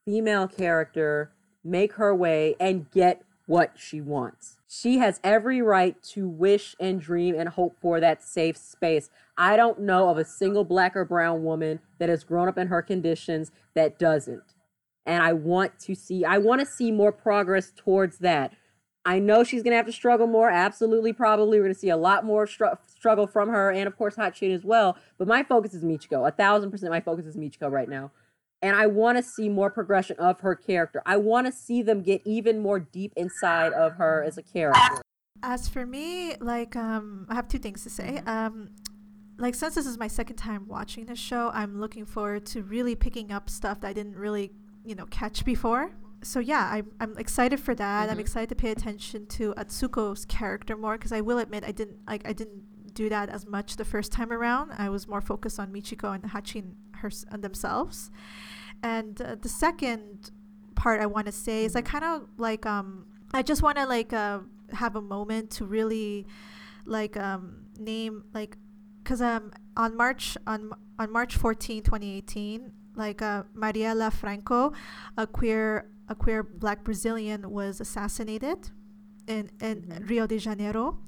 female character make her way and get what she wants. She has every right to wish and dream and hope for that safe space. I don't know of a single black or brown woman that has grown up in her conditions that doesn't. And I want to see more progress towards that. I know she's going to have to struggle more. Absolutely, probably. We're going to see a lot more struggle from her and, of course, Hachin as well. But my focus is Michiko. 1,000% my focus is Michiko right now. And I want to see more progression of her character. I want to see them get even more deep inside of her as a character. As for me, like, I have 2 things to say. Like, since this is my 2nd time watching this show, I'm looking forward to really picking up stuff that I didn't really, you know, catch before. So yeah, I'm excited for that. Mm-hmm. I'm excited to pay attention to Atsuko's character more, because I will admit I didn't do that as much the first time around. I was more focused on Michiko and Hachin themselves. And the second part I want to say is I kind of like I just want to like have a moment to really like name, like, because on March 14, 2018, like Marielle Franco, a queer black Brazilian, was assassinated in mm-hmm. Rio de Janeiro,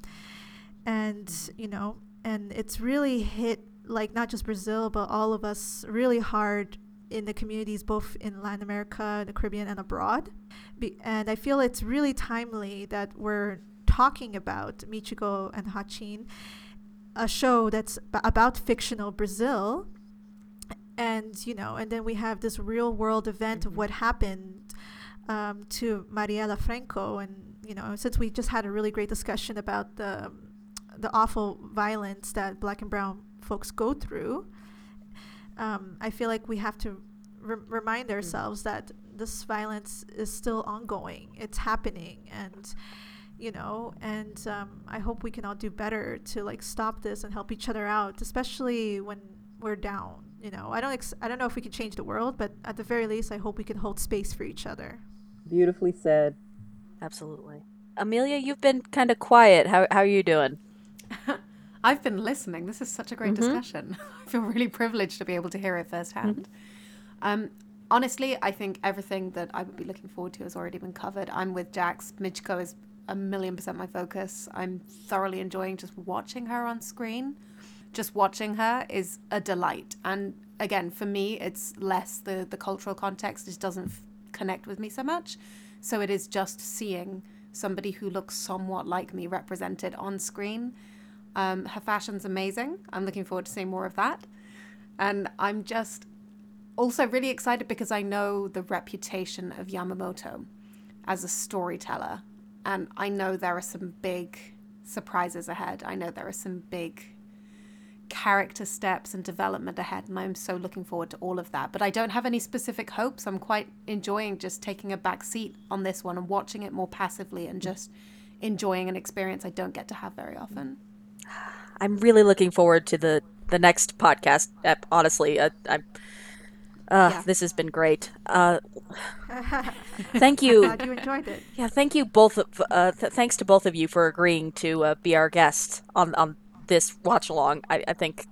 and you know, and it's really hit like not just Brazil but all of us really hard in the communities both in Latin America, the Caribbean, and abroad. And I feel it's really timely that we're talking about Michiko and Hachin, a show that's about fictional Brazil, and you know, and then we have this real world event mm-hmm. of what happened to Marielle Franco. And you know, since we just had a really great discussion about the awful violence that black and brown folks go through, I feel like we have to remind ourselves that this violence is still ongoing. It's happening, and you know, and I hope we can all do better to like stop this and help each other out, especially when we're down. You know, I don't know if we can change the world, but at the very least, I hope we can hold space for each other. Beautifully said. Absolutely. Amelia, you've been kind of quiet. How are you doing? I've been listening. This is such a great mm-hmm. discussion. I feel really privileged to be able to hear it firsthand. Mm-hmm. Honestly, I think everything that I would be looking forward to has already been covered. I'm with Jax. Michiko is 1,000,000% my focus. I'm thoroughly enjoying just watching her on screen. Just watching her is a delight. And again, for me, it's less the cultural context. It doesn't connect with me so much. So it is just seeing somebody who looks somewhat like me represented on screen. Her fashion's amazing. I'm looking forward to seeing more of that. And I'm just also really excited because I know the reputation of Yamamoto as a storyteller, and I know there are some big surprises ahead. I know there are some big character steps and development ahead, and I'm so looking forward to all of that. But I don't have any specific hopes. I'm quite enjoying just taking a back seat on this one and watching it more passively and just enjoying an experience I don't get to have very often. I'm really looking forward to the next podcast. Honestly, this has been great. Thank you. I'm glad you enjoyed it. Yeah, thank you both. Thanks to both of you for agreeing to be our guest on this watch along. I think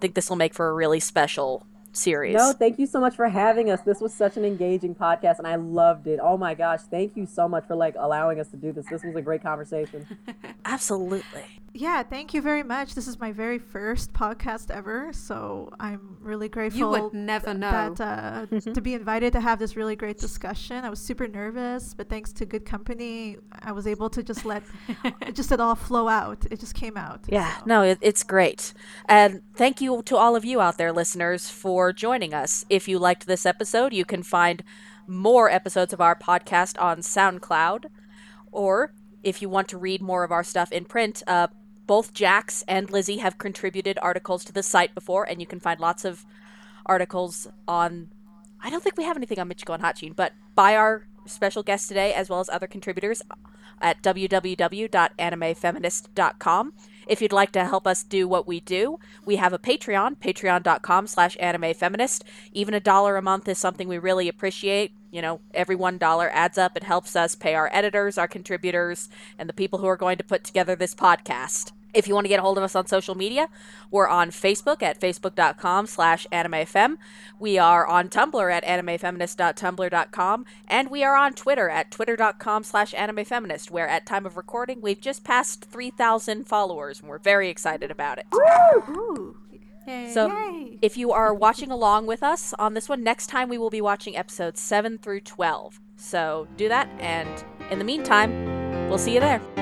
this will make for a really special series. No, thank you so much for having us. This was such an engaging podcast and I loved it. Oh my gosh, thank you so much for allowing us to do this. This was a great conversation. Absolutely. Yeah, thank you very much. This is my very first podcast ever, so I'm really grateful. You would never know that to be invited to have this really great discussion. I was super nervous, but thanks to good company, I was able to just let it all flow out. It just came out. Yeah, so. No, it's great. And thank you to all of you out there, listeners, for joining us. If you liked this episode, you can find more episodes of our podcast on SoundCloud, or if you want to read more of our stuff in print, both Jax and Lizzie have contributed articles to the site before, and you can find lots of articles on... I don't think we have anything on Michiko and Hachin, but by our special guest today, as well as other contributors, at www.animefeminist.com. If you'd like to help us do what we do, we have a Patreon, patreon.com/animefeminist. Even $1 a month is something we really appreciate. You know, every $1 adds up. It helps us pay our editors, our contributors, and the people who are going to put together this podcast. If you want to get a hold of us on social media, we're on Facebook at facebook.com/animefem. We are on Tumblr at animefeminist.tumblr.com. And we are on Twitter at twitter.com/animefeminist, where at time of recording, we've just passed 3,000 followers, and we're very excited about it. Woo! So if you are watching along with us on this one, next time we will be watching episodes 7 through 12. So do that, and in the meantime, we'll see you there.